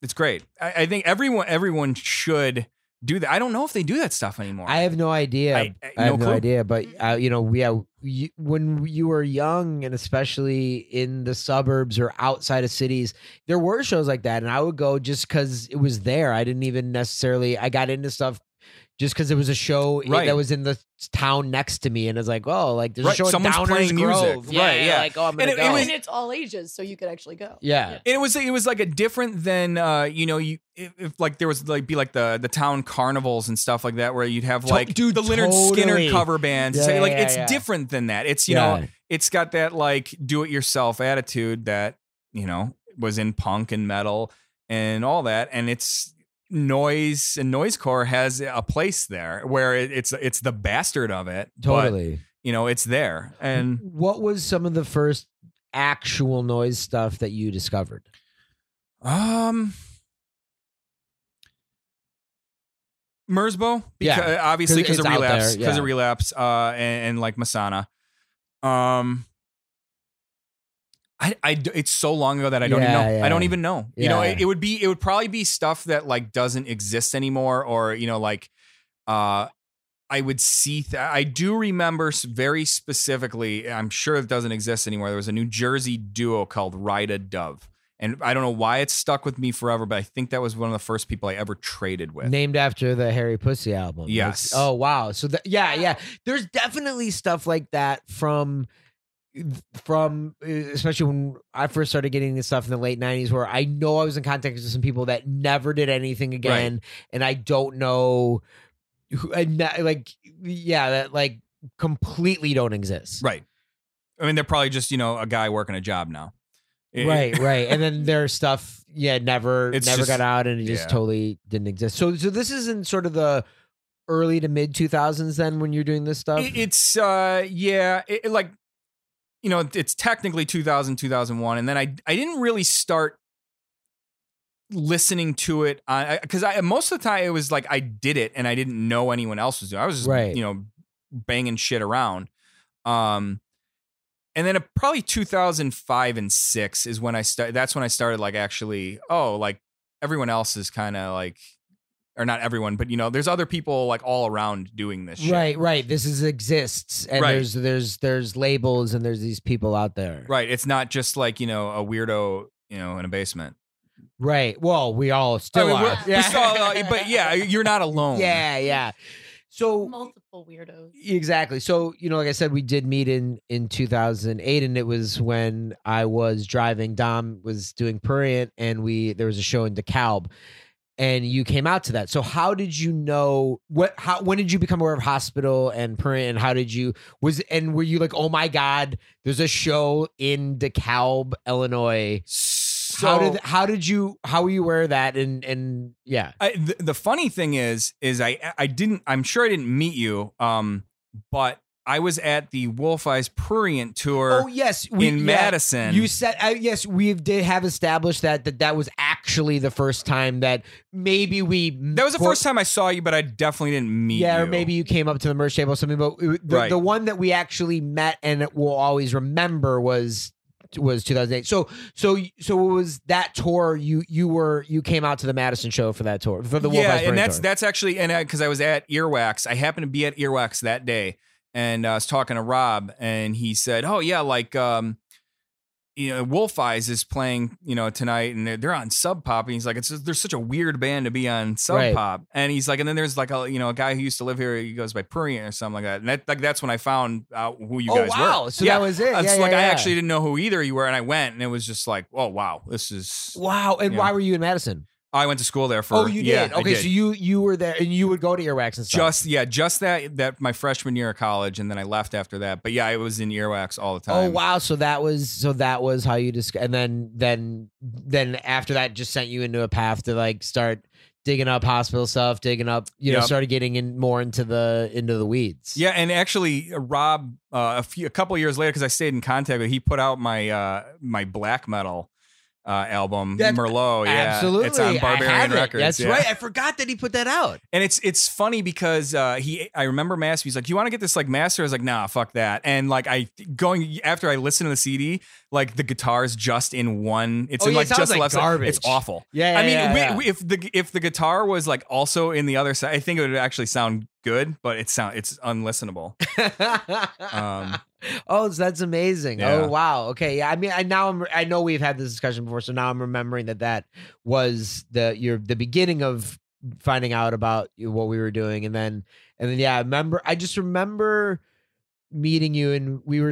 It's great. I think everyone should do that. I don't know if they do that stuff anymore. I have no idea. I have no idea. But when you were young, and especially in the suburbs or outside of cities, there were shows like that, and I would go just because it was there. I didn't even necessarily. I got into stuff just because it was a show that was in the town next to me, and it's like, oh, like there's a show. Someone's in Downers Grove. Music. Yeah. Like, oh, I'm gonna go. And it's all ages, so you could actually go. Yeah. And it was like a different than if like there was like be like the town carnivals and stuff like that where you'd have like the Lynyrd Skynyrd cover bands. Yeah, so, like it's different than that. It's it's got that like do it yourself attitude that was in punk and metal and all that, and it's. Noise and noisecore has a place there where it's the bastard of it. Totally. But, it's there. And what was some of the first actual noise stuff that you discovered? Merzbow, obviously because of Relapse, and like Masana. It's so long ago that I don't even know. Yeah. I don't even know. Yeah. It would probably be stuff that like doesn't exist anymore, or I would see. I do remember very specifically. I'm sure it doesn't exist anymore. There was a New Jersey duo called Ride a Dove, and I don't know why it stuck with me forever, but I think that was one of the first people I ever traded with. Named after the Hairy Pussy album. Yes. Like, oh wow. So there's definitely stuff like that from especially when I first started getting this stuff in the late 90s, where I know I was in contact with some people that never did anything again. Right. And I don't know who, that completely don't exist. Right. I mean, they're probably just, you know, a guy working a job now. Right, right. And then their stuff, yeah, never got out, and it just totally didn't exist. So this is in sort of the early to mid 2000s then when you're doing this stuff? It's, yeah, like, you know, it's technically 2000, 2001. And then I didn't really start listening to it because most of the time it was like I did it and I didn't know anyone else was doing it. I was just, you know, banging shit around. And then probably 2005 and 2006 is when I started. That's when I started like actually, like everyone else is kind of like, or not everyone, but you know, there's other people like all around doing this shit. Right, right. This exists, and there's labels, and there's these people out there. Right. It's not just like, you know, a weirdo, you know, in a basement. Right. Well, we all still are. Yeah. But yeah, you're not alone. Yeah, yeah. So multiple weirdos. Exactly. So, you know, like I said, we did meet in 2008, and it was when I was driving. Dom was doing Prurient, and there was a show in DeKalb, and you came out to that. So how did you know when did you become aware of Hospital and Prurient, and were you like, oh my God, there's a show in DeKalb, Illinois? So how were you aware of that? And yeah, the funny thing is I'm sure I didn't meet you. But I was at the Wolf Eyes Prurient tour. Oh yes, in Madison. You said, yes, we did have established that was actually the first time that maybe we. That was the first time I saw you, but I definitely didn't meet you. Yeah, or maybe you came up to the merch table or something. But the one that we actually met and will always remember was 2008. So it was that tour. You came out to the Madison show for that tour, for the Wolf Eyes Prurient and that's actually, and because I was at Earwax, I happened to be at Earwax that day, and I was talking to Rob, and he said, "Oh yeah, like you know, Wolf Eyes is playing, you know, tonight, and they're on Sub Pop." And he's like, "It's there's such a weird band to be on Sub Pop," and he's like, "And then there's like a, you know, a guy who used to live here, he goes by Prurient or something like that." And that's when I found out who you guys were. So that was it. I actually didn't know who either you were, and I went, and it was just like, "Oh wow, this is wow." And why were you in Madison? I went to school there for. Oh, you did? Okay, so you were there, and you would go to Earwax and stuff. Just that my freshman year of college, and then I left after that. But yeah, I was in Earwax all the time. Oh wow! So that was how you discussed, and then after that, just sent you into a path to like start digging up Hospital stuff, digging up, you know, started getting in more into the weeds. Yeah, and actually, Rob, a couple years later, because I stayed in contact with, he put out my black metal album, Merlot. Yeah, absolutely. It's on Barbarian Records. That's right. I forgot that he put that out. And it's funny because I remember Master. He's like, "You want to get this like master?" I was like, "Nah, fuck that." And like after I listened to the CD, like the guitar's just in one. It's left garbage. It's awful. Yeah. I mean, if the guitar was like also in the other side, I think it would actually sound good, but it's unlistenable. So that's amazing. Yeah. Oh wow. Okay. Yeah. I mean, I know we've had this discussion before, so now I'm remembering that was the beginning of finding out about what we were doing, and then yeah, I just remember meeting you, and you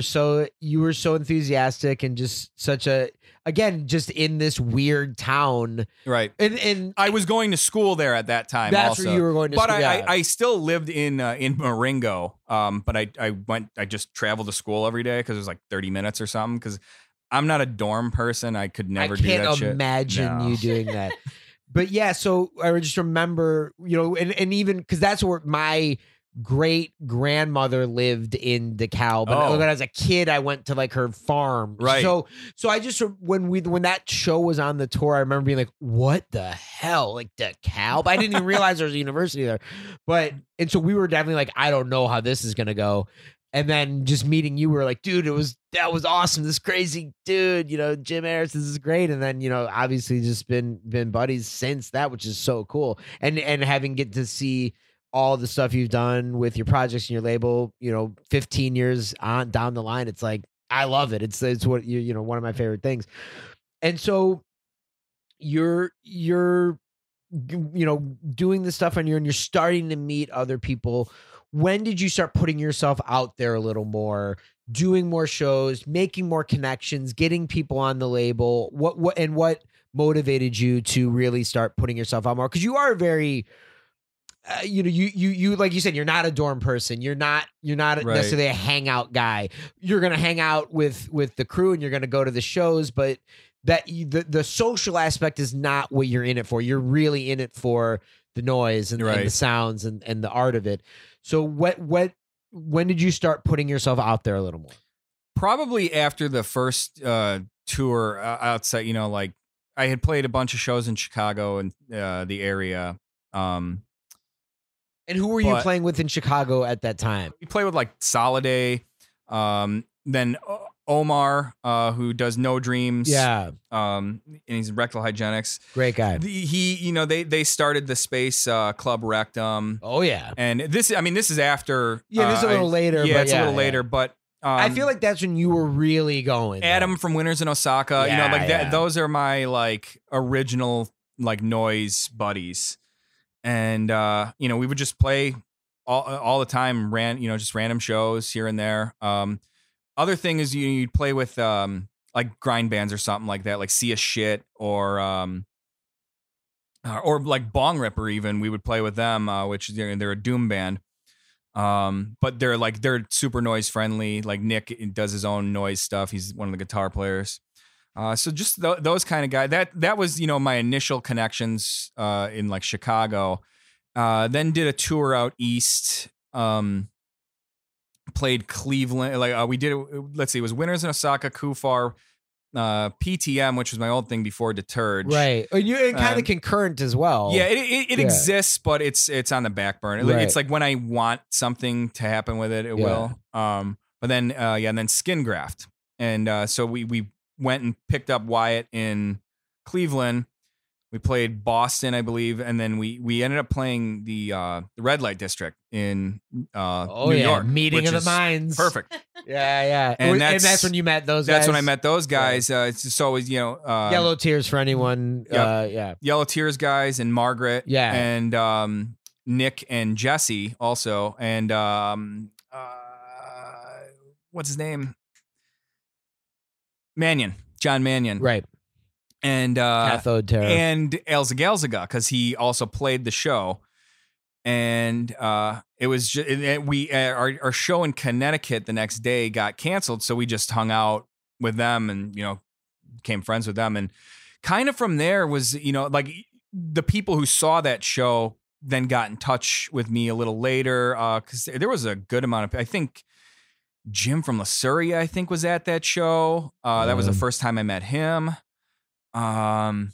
were so enthusiastic, and just such a, again, just in this weird town. Right. And I was going to school there at that time. That's also where you were going to school. But I still lived in Marengo. But I just traveled to school every day, cause it was like 30 minutes or something. Cause I'm not a dorm person. I could never do that shit. I can't imagine you doing that. But yeah, so I just remember, you know, and even cause that's where my great grandmother lived in DeKalb. And when I was a kid, I went to like her farm. Right. So I just, when that show was on the tour, I remember being like, "What the hell? Like DeKalb?" I didn't even realize there was a university there. And so we were definitely like, "I don't know how this is going to go." And then just meeting you, we were like, "Dude, that was awesome. This crazy dude, you know, Jim Haras, this is great." And then, you know, obviously just been buddies since that, which is so cool. And having get to see all the stuff you've done with your projects and your label, you know, 15 years on down the line, it's like, I love it. It's what you know, one of my favorite things. And so you're, you know, doing this stuff on your own, you're starting to meet other people. When did you start putting yourself out there a little more, doing more shows, making more connections, getting people on the label? What motivated you to really start putting yourself out more? Cause you are very, you know, you like you said, you're not a dorm person. You're not right. necessarily a hangout guy. You're gonna hang out with the crew, and you're gonna go to the shows, but that the social aspect is not what you're in it for. You're really in it for the noise and, right. and the sounds and the art of it. So when did you start putting yourself out there a little more? Probably after the first tour outside, you know, like I had played a bunch of shows in Chicago and the area. And who were you playing with in Chicago at that time? We played with like Soliday, then Omar, who does No Dreams. Yeah. And he's in Rectal Hygienics. Great guy. You know, they started the space, Club Rectum. Oh yeah. And this is after. Yeah, this is a little later. Yeah, it's a little later, but. I feel like that's when you were really going. Adam though. From Winners in Osaka. Yeah, you know, like that, those are my like original like noise buddies. And, you know, we would just play all the time, just random shows here and there. Other thing is you'd play with like grind bands or something like that, like See a Shit or like Bong Ripper even. We would play with them, which you know, they're a doom band. But they're super noise friendly. Like Nick does his own noise stuff. He's one of the guitar players. So just those kind of guys. That was, you know, my initial connections in like Chicago. Then did a tour out east. Played Cleveland. Like we did. Let's see. It was Winners in Osaka, Kufar, PTM, which was my old thing before Deterge. Right. And kind of concurrent as well. Yeah. It exists, but it's on the back burner. Right. It's like when I want something to happen with it, it will. But then and then Skin Graft, and so we went and picked up Wyatt in Cleveland. We played Boston, I believe, and then we ended up playing the Red Light District in New York. Meeting of the Minds. Perfect. Yeah. And that's when you met those guys. That's when I met those guys. Right. It's just always, you know, Yellow Tears for anyone. Yep. Yellow Tears guys and Margaret. Yeah. And Nick and Jesse also. And what's his name? Mannion, John Mannion. Right. And Cathode Terror. And Elzagalzaga, because he also played the show. And it was just, our show in Connecticut the next day got canceled. So we just hung out with them and, you know, became friends with them. And kind of from there was, you know, like the people who saw that show then got in touch with me a little later. Because there was a good amount of, I think, Jim from Lasuria, I think, was at that show. That was the first time I met him. Can't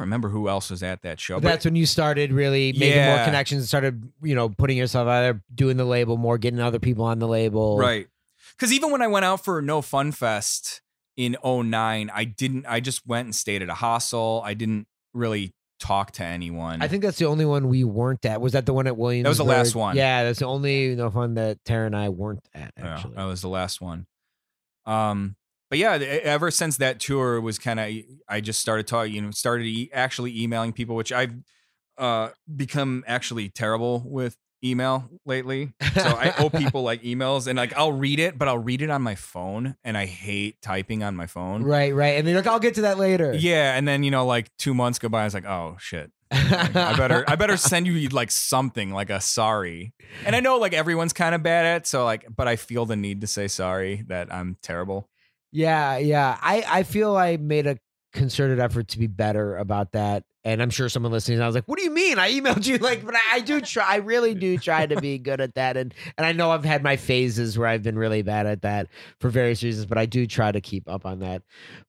remember who else was at that show. But that's when you started really making more connections and started, you know, putting yourself out there, doing the label more, getting other people on the label. Right. Because even when I went out for No Fun Fest in 2009, I just went and stayed at a hostel. I didn't really talk to anyone. I think that's the only one we weren't at. Was that the one at Williamsburg? That was the last one. Yeah, that's the only No Fun that Tara and I weren't at, actually. Yeah, that was the last one. But yeah, ever since that tour was kind of, I just started talking, you know, actually emailing people, which I've become actually terrible with email lately. So I owe people like emails, and like I'll read it, but I'll read it on my phone, and I hate typing on my phone. Right. And they're like, I'll get to that later. Yeah, and then, you know, like 2 months go by, I was like, oh shit. Like, I better send you like something like a sorry. And I know like everyone's kind of bad at it, so like, but I feel the need to say sorry that I'm terrible. Yeah. I feel I made a concerted effort to be better about that. And I'm sure someone listening, I was like, what do you mean? I emailed you, like, but I do try. I really do try to be good at that. And I know I've had my phases where I've been really bad at that for various reasons, but I do try to keep up on that.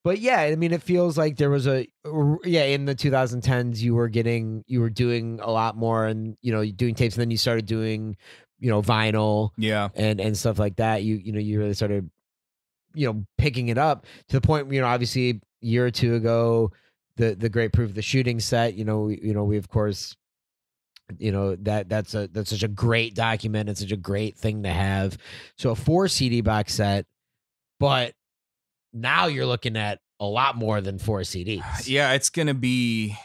But yeah, I mean, it feels like there was in the 2010s, you were doing a lot more, and, you know, doing tapes, and then you started doing, you know, vinyl and stuff like that. You know, you really started, you know, picking it up to the point, you know, obviously a year or two ago, the Great Proof of the Shooting set, we of course, you know, that's such a great document. It's such a great thing to have. So a 4 CD box set, but now you're looking at a lot more than 4 CDs. Yeah. It's going to be,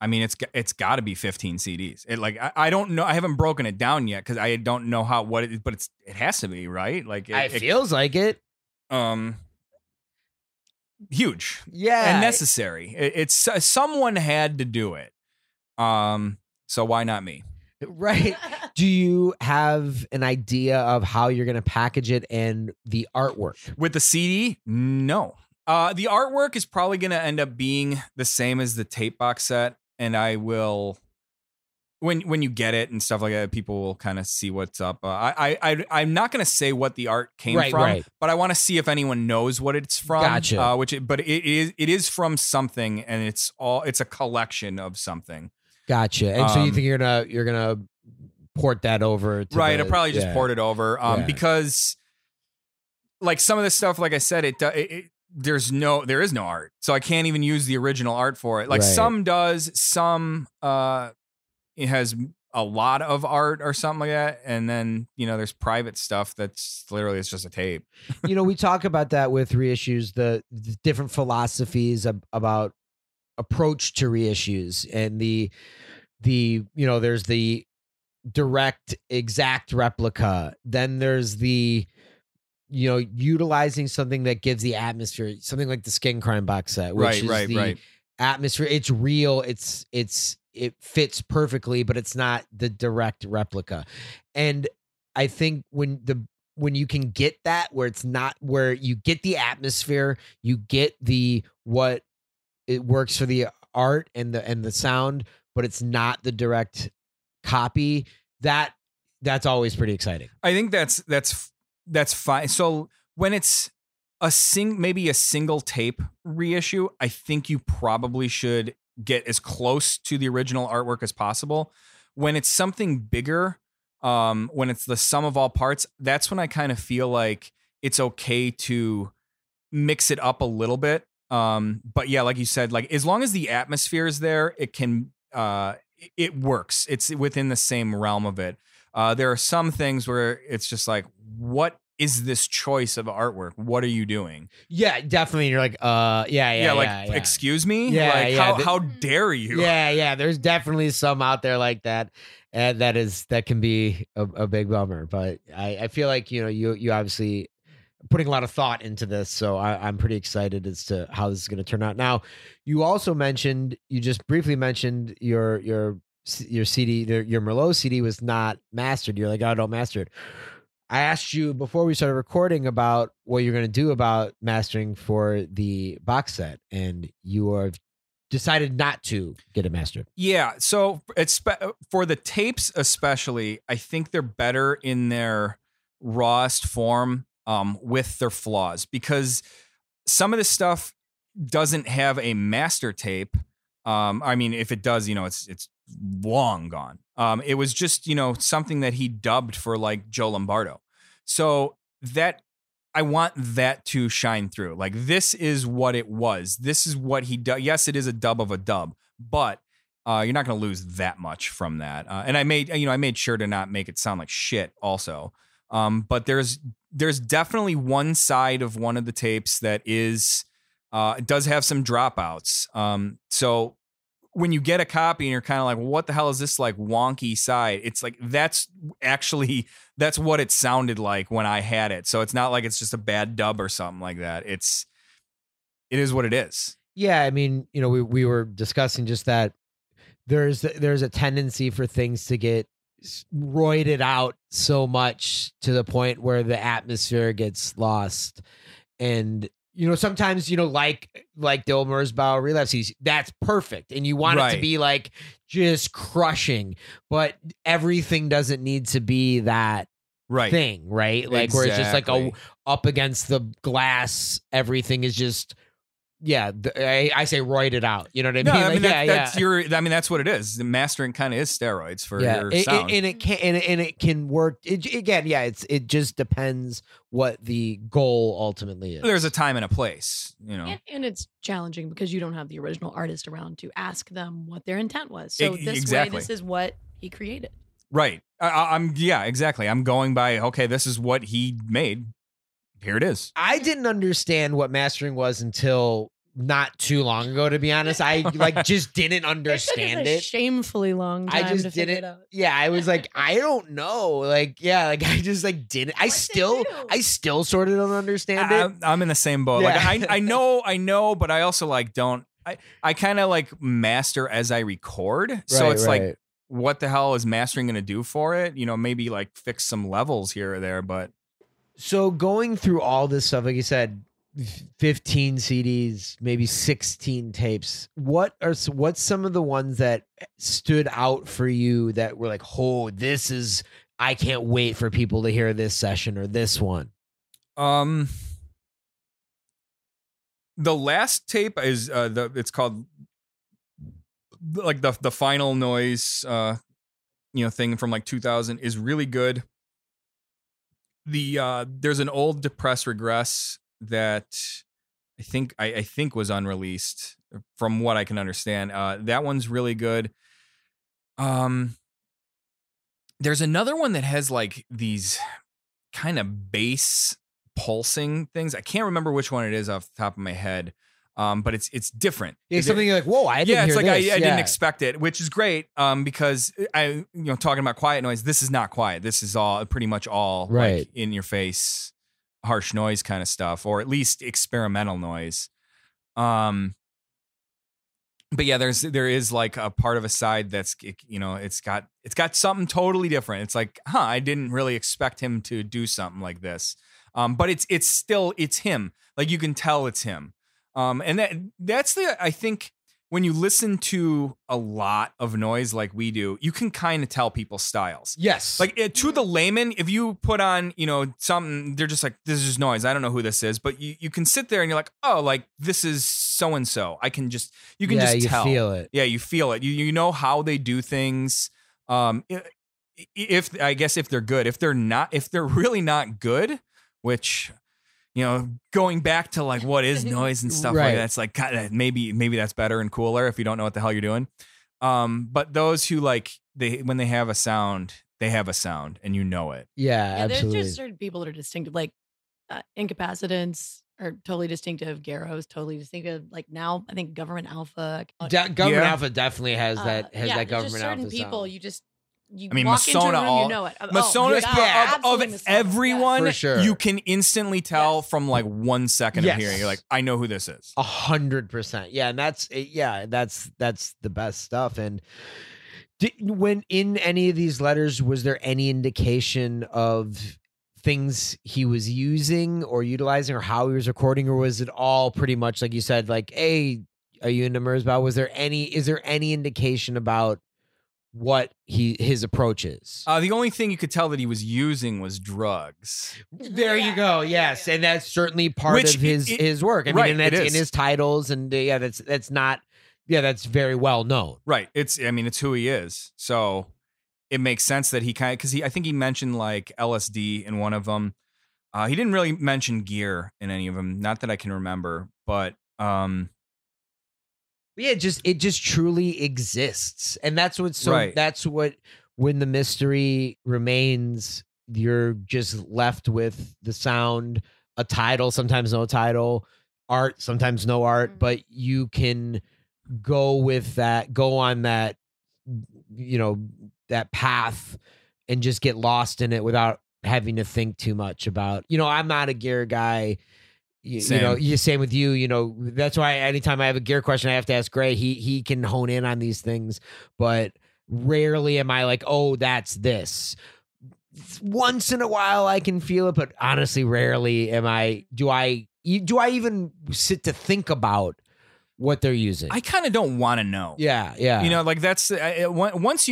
I mean, it's gotta be 15 CDs. It like, I don't know. I haven't broken it down yet, 'cause I don't know what it is, but it has to be, right? Like it feels like it. Huge. Yeah. And necessary. It's someone had to do it. So why not me? Right. Do you have an idea of how you're going to package it and the artwork? With the CD? No. The artwork is probably going to end up being the same as the tape box set. And I will, when you get it and stuff like that, people will kind of see what's up. I'm not going to say what the art came from, but I want to see if anyone knows what it's from. Gotcha. But it is from something, and it's a collection of something. Gotcha. And so you think you're gonna port that over? I'll probably just port it over because, like, some of this stuff, like I said, there is no art, so I can't even use the original art for it. Like some does, some it has a lot of art or something like that, and then there's private stuff that's literally it's just a tape. We talk about that with reissues, the different philosophies about approach to reissues, and the there's the direct exact replica, then there's the utilizing something that gives the atmosphere, something like the Skin Crime box set, which is the atmosphere. It's real. It fits perfectly, but it's not the direct replica. And I think when you can get that, where it's not, where you get the atmosphere, you get what it works for the art and the sound, but it's not the direct copy. That's always pretty exciting. I think that's fine. So when it's maybe a single tape reissue, I think you probably should get as close to the original artwork as possible. When it's something bigger, when it's the sum of all parts, that's when I kind of feel like it's okay to mix it up a little bit. But yeah, like you said, like as long as the atmosphere is there, it can, it works. It's within the same realm of it. There are some things where it's just like, what is this choice of artwork? What are you doing? Yeah, definitely. You're like, excuse me? Yeah, like, yeah. How dare you? Yeah, yeah. There's definitely some out there like that. And that can be a big bummer. But I feel like, you obviously putting a lot of thought into this. So I'm pretty excited as to how this is going to turn out. Now, you also mentioned, you just briefly mentioned your CD, your Merlot CD was not mastered. You're like, oh, don't master it. I asked you before we started recording about what you're going to do about mastering for the box set, and you have decided not to get it mastered. Yeah. So it's for the tapes, especially, I think they're better in their rawest form, with their flaws, because some of this stuff doesn't have a master tape. I mean, if it does, it's long gone. It was just, something that he dubbed for like Joe Lombardo. So that I want that to shine through. Like, this is what it was. This is what he does. Yes, it is a dub of a dub, but you're not going to lose that much from that. And I made sure to not make it sound like shit also. But there's definitely one side of one of the tapes that is, it does have some dropouts. So when you get a copy and you're kind of like, well, what the hell is this like wonky side? It's like, that's what it sounded like when I had it. So it's not like it's just a bad dub or something like that. It is what it is. Yeah. I mean, we were discussing just that there's a tendency for things to get roided out so much to the point where the atmosphere gets lost. And sometimes, like the old Merzbow Relapse, that's perfect. And you want it to be like just crushing, but everything doesn't need to be that thing, right? Like where it's just like up against the glass, everything is just, I say roided out. You know what I mean? That's what it is. The mastering kind of is steroids for your sound. It can work. It just depends what the goal ultimately is. There's a time and a place, And it's challenging because you don't have the original artist around to ask them what their intent was. So this is what he created. Right. I'm exactly. I'm going by, okay, this is what he made. Here it is. I didn't understand what mastering was until not too long ago, to be honest. I just didn't understand it. Shamefully long time. I just didn't. Yeah, I was like, I don't know. I just didn't. I still sort of don't understand it. I'm in the same boat. Yeah. Like I know, but I also don't. I kind of like master as I record. So right, it's right. Like, what the hell is mastering going to do for it? You know, maybe like fix some levels here or there, but. So going through all this stuff, like you said, 15 CDs, maybe 16 tapes. What's some of the ones that stood out for you that were like, oh, this is, I can't wait for people to hear this session or this one? The last tape is it's called like the final noise, you know, thing from like 2000 is really good. There's an old Depressed Regress that I think was unreleased from what I can understand. That one's really good. There's another one that has like these kind of bass pulsing things. I can't remember which one it is off the top of my head. But it's different. It's something you're like, whoa, I didn't hear this. Yeah, it's like I didn't expect it, which is great because talking about quiet noise, this is not quiet. This is all pretty much all right. Like in your face, harsh noise kind of stuff, or at least experimental noise. But yeah, there is like a part of a side that's, it's got something totally different. It's like, huh, I didn't really expect him to do something like this. But it's still him. Like you can tell it's him. And that's I think when you listen to a lot of noise like we do, you can kind of tell people's styles. Yes. Like to the layman, if you put on, something, they're just like, this is noise. I don't know who this is, but you can sit there and you're like, oh, like this is so-and-so. You can just tell. Yeah, you feel it. Yeah, you feel it. You know how they do things. If they're good, if they're not, if they're really not good, which... going back to like what is noise and stuff right. Like that's like God, maybe that's better and cooler if you don't know what the hell you're doing. But those who like when they have a sound and you know it. Yeah, yeah, absolutely. There's just certain people that are distinctive, like incapacitants are totally distinctive. Garros totally distinctive. Like now, I think Government Alpha. Alpha definitely has that. Has that Government just certain Alpha people sound. You just. Walk Masona, into a room, you know it. Masona's of everyone, yeah, sure. You can instantly tell from like 1 second of hearing. You're like, I know who this is. 100%. Yeah, and that's the best stuff. And when in any of these letters, was there any indication of things he was using or utilizing, or how he was recording, or was it all pretty much like you said? Like, hey, are you into Merzbow? Is there any indication about? What his approach is. The only thing you could tell that he was using was drugs. There you go. Yes, and that's certainly part of his work. I mean, right, and that's in his titles, and that's not. Yeah, that's very well known. Right. It's who he is. So it makes sense that he kind of because I think he mentioned like LSD in one of them. He didn't really mention gear in any of them, not that I can remember, but. Yeah, it just truly exists. And that's what's so right. That's what when the mystery remains, you're just left with the sound, a title, sometimes no title, art, sometimes no art, but you can go on that, that path and just get lost in it without having to think too much about, I'm not a gear guy. Same with you, that's why anytime I have a gear question, I have to ask Gray, he can hone in on these things, but rarely am I like, oh, that's this. Once in a while I can feel it, but honestly, rarely do I even sit to think about what they're using. I kind of don't want to know. Yeah. Yeah. Like that's once,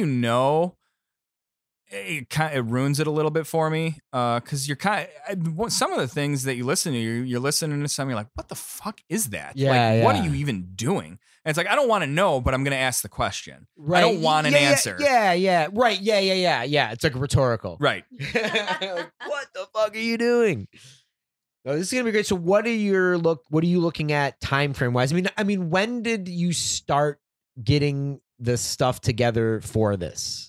it kind of ruins it a little bit for me because you're kind of some of the things that you listen to, you're listening to some, you're like, what the fuck is that? Yeah, like, yeah. What are you even doing? And it's like, I don't want to know, but I'm going to ask the question. Right. I don't want an answer. Yeah, yeah, right. Yeah. It's like rhetorical. Right. Like, what the fuck are you doing? Oh, this is going to be great. So what are you looking at time frame wise? I mean, when did you start getting the stuff together for this?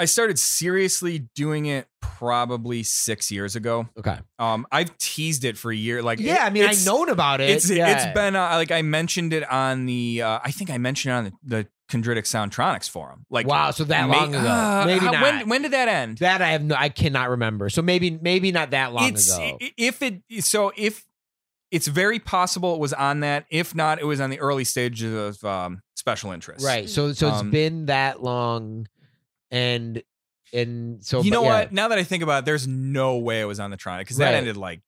I started seriously doing it probably 6 years ago. Okay. I've teased it for a year. Like, yeah, I've known about it. It's been like I mentioned it on the. I think I mentioned it on the Chondritic Soundtronics forum. Like, wow, so that long ago? Maybe not. When did that end? That I cannot remember. So maybe not that long ago. If it so if It's very possible it was on that. If not, it was on the early stages of Special Interest. Right. So it's been that long, and so you know what? Now that I think about it, there's no way it was on the Tronic because that ended like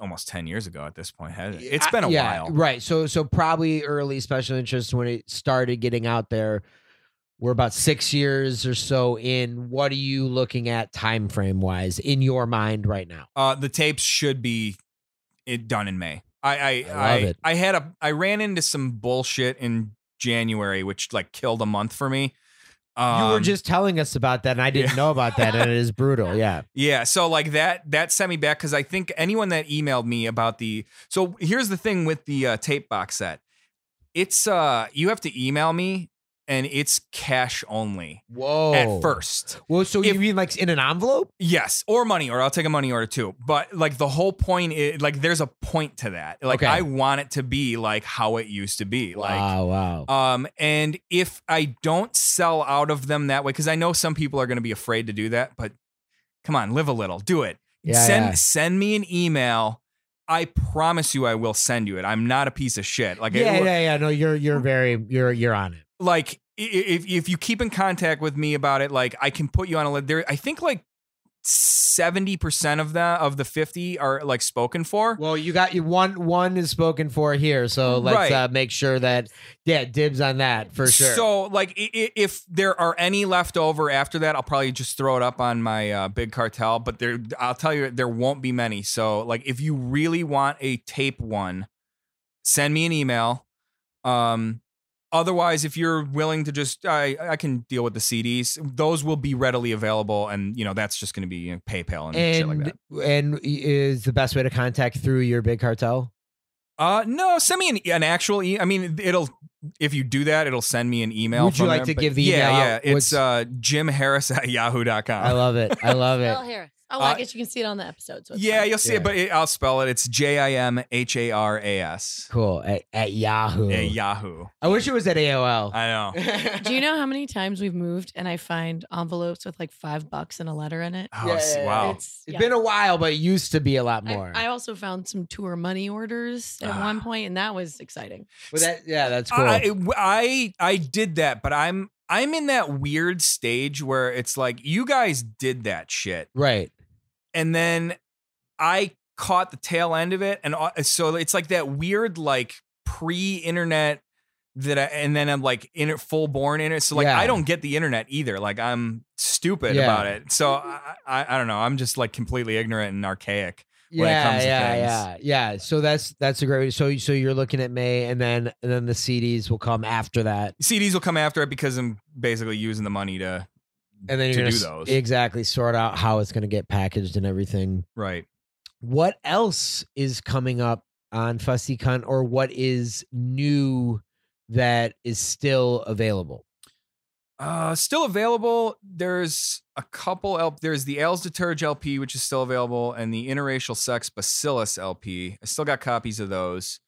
almost 10 years ago at this point. It's been a while, right? So probably early Special Interest when it started getting out there. We're about 6 years or so in. What are you looking at time frame wise in your mind right now? The tapes should be done in May. I love it. I ran into some bullshit in January, which like killed a month for me. You were just telling us about that, and I didn't know about that, and it is brutal. Yeah. So like that sent me back because I think anyone that emailed me about the. So here's the thing with the tape box set. It's you have to email me. And it's cash only. Whoa! At first. Well, so you mean like in an envelope? Yes, or money, or I'll take a money order too. But like the whole point is like there's a point to that. Like I want it to be like how it used to be. Like, wow. And if I don't sell out of them that way, because I know some people are going to be afraid to do that, but come on, live a little, do it. Yeah, send me an email. I promise you, I will send you it. I'm not a piece of shit. Like yeah. No, you're on it. Like if you keep in contact with me about it, like I can put you on a list there. I think like 70% of the 50 are like spoken for. Well, you got your one is spoken for here. So let's make sure that, dibs on that for sure. So like if there are any left over after that, I'll probably just throw it up on my big cartel, but I'll tell you, there won't be many. So like, if you really want a tape one, send me an email. Otherwise, if you're willing to just, I can deal with the CDs. Those will be readily available, and that's just going to be PayPal and shit like that. And is the best way to contact through your big cartel? No, send me an actual. I mean, if you do that, it'll send me an email. Would you like to give the email? Yeah, it's Jim Haras at yahoo.com. I love it. Spell Harris. Oh, I guess you can see it on the episode. So you'll see it, but I'll spell it. It's JIMHARAS. Cool. At Yahoo. At Yahoo. I wish it was at AOL. I know. Do you know how many times we've moved and I find envelopes with like $5 and a letter in it? Oh, yeah. Wow. It's been a while, but it used to be a lot more. I also found some tour money orders at one point, and that was exciting. Well, that's cool. I did that, but I'm in that weird stage where it's like, you guys did that shit. Right. And then I caught the tail end of it. And so it's like that weird, like pre-internet and then I'm like in it full born in it. So like, I don't get the internet either. Like I'm stupid about it. So I don't know. I'm just like completely ignorant and archaic. When it comes to things. So that's a great way. So you're looking at May, and then the CDs will come after that. CDs will come after it because I'm basically using the money to do those. Exactly, sort out how it's going to get packaged and everything. Right. What else is coming up on Fusty Cunt, or what is new that is still available? Still available. There's a couple. There's the Ales Deterge LP, which is still available, and the Interracial Sex Bacillus LP. I still got copies of those.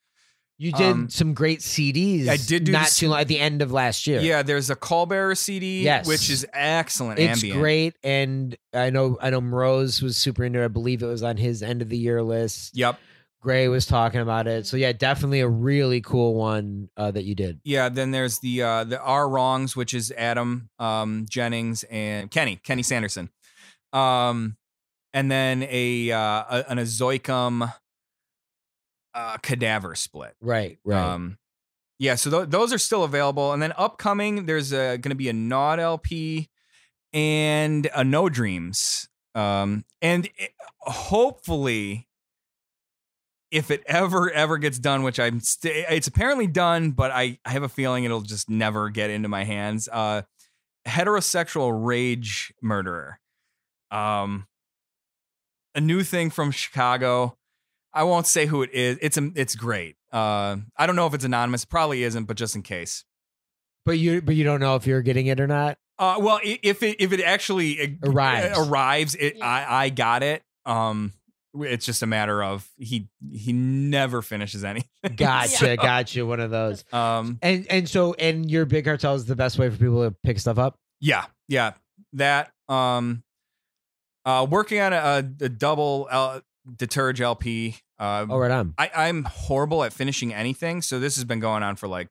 You did some great CDs. I did do not too long at the end of last year. Yeah, there's a Callbearer CD, which is excellent. It's ambient. Great, and I know Mrose was super into it. I believe it was on his end of the year list. Yep. Gray was talking about it. So yeah, definitely a really cool one that you did. Yeah, then there's the Our Wrongs, which is Adam Jennings and Kenny Sanderson. And then an Azoicum Cadaver split. Right. Yeah, so those are still available. And then upcoming, there's going to be a Nod LP and a No Dreams. And hopefully... if it ever gets done, which it's apparently done, but I have a feeling it'll just never get into my hands. Heterosexual Rage Murderer. A new thing from Chicago. I won't say who it is. It's great. I don't know if it's anonymous. Probably isn't, but just in case. But you don't know if you're getting it or not? Well, if it actually arrives, I got it. It's just a matter of he never finishes anything. Gotcha. One of those. And your big cartel is the best way for people to pick stuff up. Yeah. That working on a double Deterge LP Oh, right on. I'm horrible at finishing anything, so this has been going on for like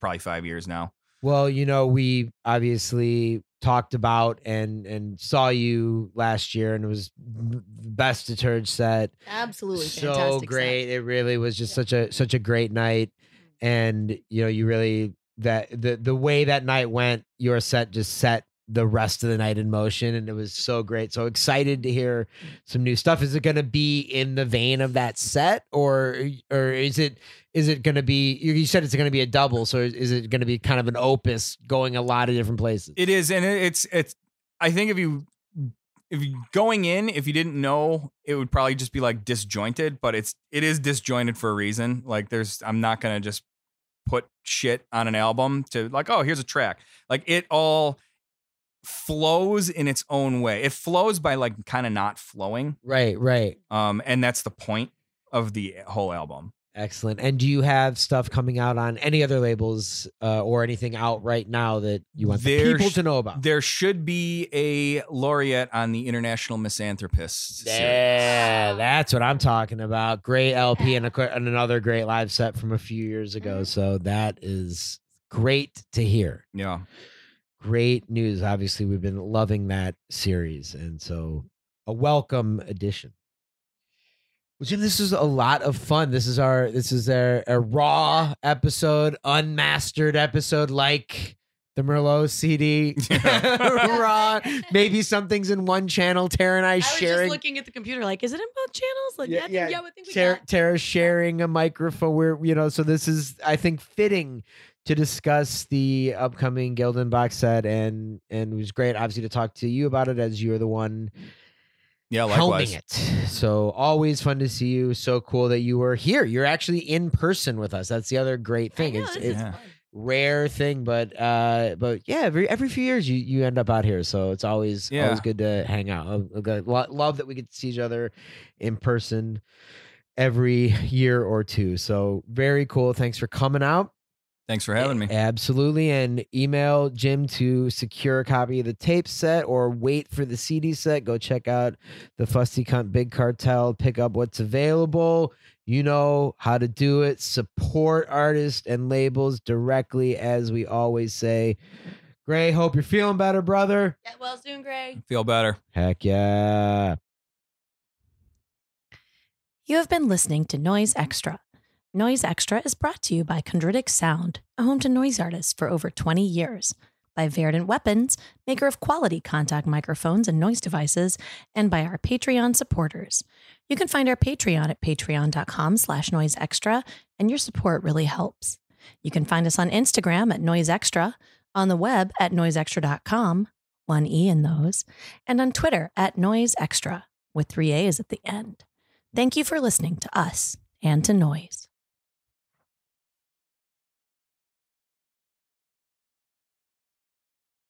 probably 5 years now. Well, you know, we obviously talked about and saw you last year, and it was the best Deterge set. Absolutely so fantastic great. Set. It really was just such a great night. And, you know, you really, the way that night went, your set just set the rest of the night in motion, and it was so great. So excited to hear some new stuff. Is it going to be in the vein of that set, or is it going to be, you said it's going to be a double, so is it going to be kind of an opus going a lot of different places? It is. And it's I think if you going in, if you didn't know, it would probably just be like disjointed, but it is disjointed for a reason. Like I'm not going to just put shit on an album to like, oh, here's a track. Like it all flows in its own way. It flows by like kind of not flowing. Right. And that's the point of the whole album. Excellent. And do you have stuff coming out on any other labels or anything out right now that you want the people to know about? There should be a laureate on the International Misanthropists. Yeah, that's what I'm talking about. Great LP and another great live set from a few years ago. So that is great to hear. Yeah. Great news. Obviously, we've been loving that series. And so a welcome addition. Well, Jim, this is a lot of fun. This is a raw episode, unmastered episode, like the Merlot CD. Yeah. Raw. Maybe something's in one channel. Tara and I sharing. I was just looking at the computer like, is it in both channels? Like, yeah. I think we got. Tara's sharing a microphone. We're, you know, so this is, I think, fitting to discuss the upcoming Gilden box set, and it was great, obviously, to talk to you about it as you're the one helming it. So always fun to see you. So cool that you were here. You're actually in person with us. That's the other great thing. It's a rare thing, but yeah, every few years you end up out here. So it's always good to hang out. Love that we get to see each other in person every year or two. So very cool. Thanks for coming out. Thanks for having me. Absolutely. And email Jim to secure a copy of the tape set or wait for the CD set. Go check out the Fusty Cunt Big Cartel. Pick up what's available. You know how to do it. Support artists and labels directly, as we always say. Gray, hope you're feeling better, brother. Get well soon, Gray. I feel better. Heck yeah. You have been listening to Noise Extra. Noise Extra is brought to you by Chondritic Sound, a home to noise artists for over 20 years, by Verdant Weapons, maker of quality contact microphones and noise devices, and by our Patreon supporters. You can find our Patreon at patreon.com/noiseextra, and your support really helps. You can find us on Instagram at Noise Extra, on the web at noiseextra.com, one E in those, and on Twitter at Noise Extra, with 3 A's at the end. Thank you for listening to us and to Noise.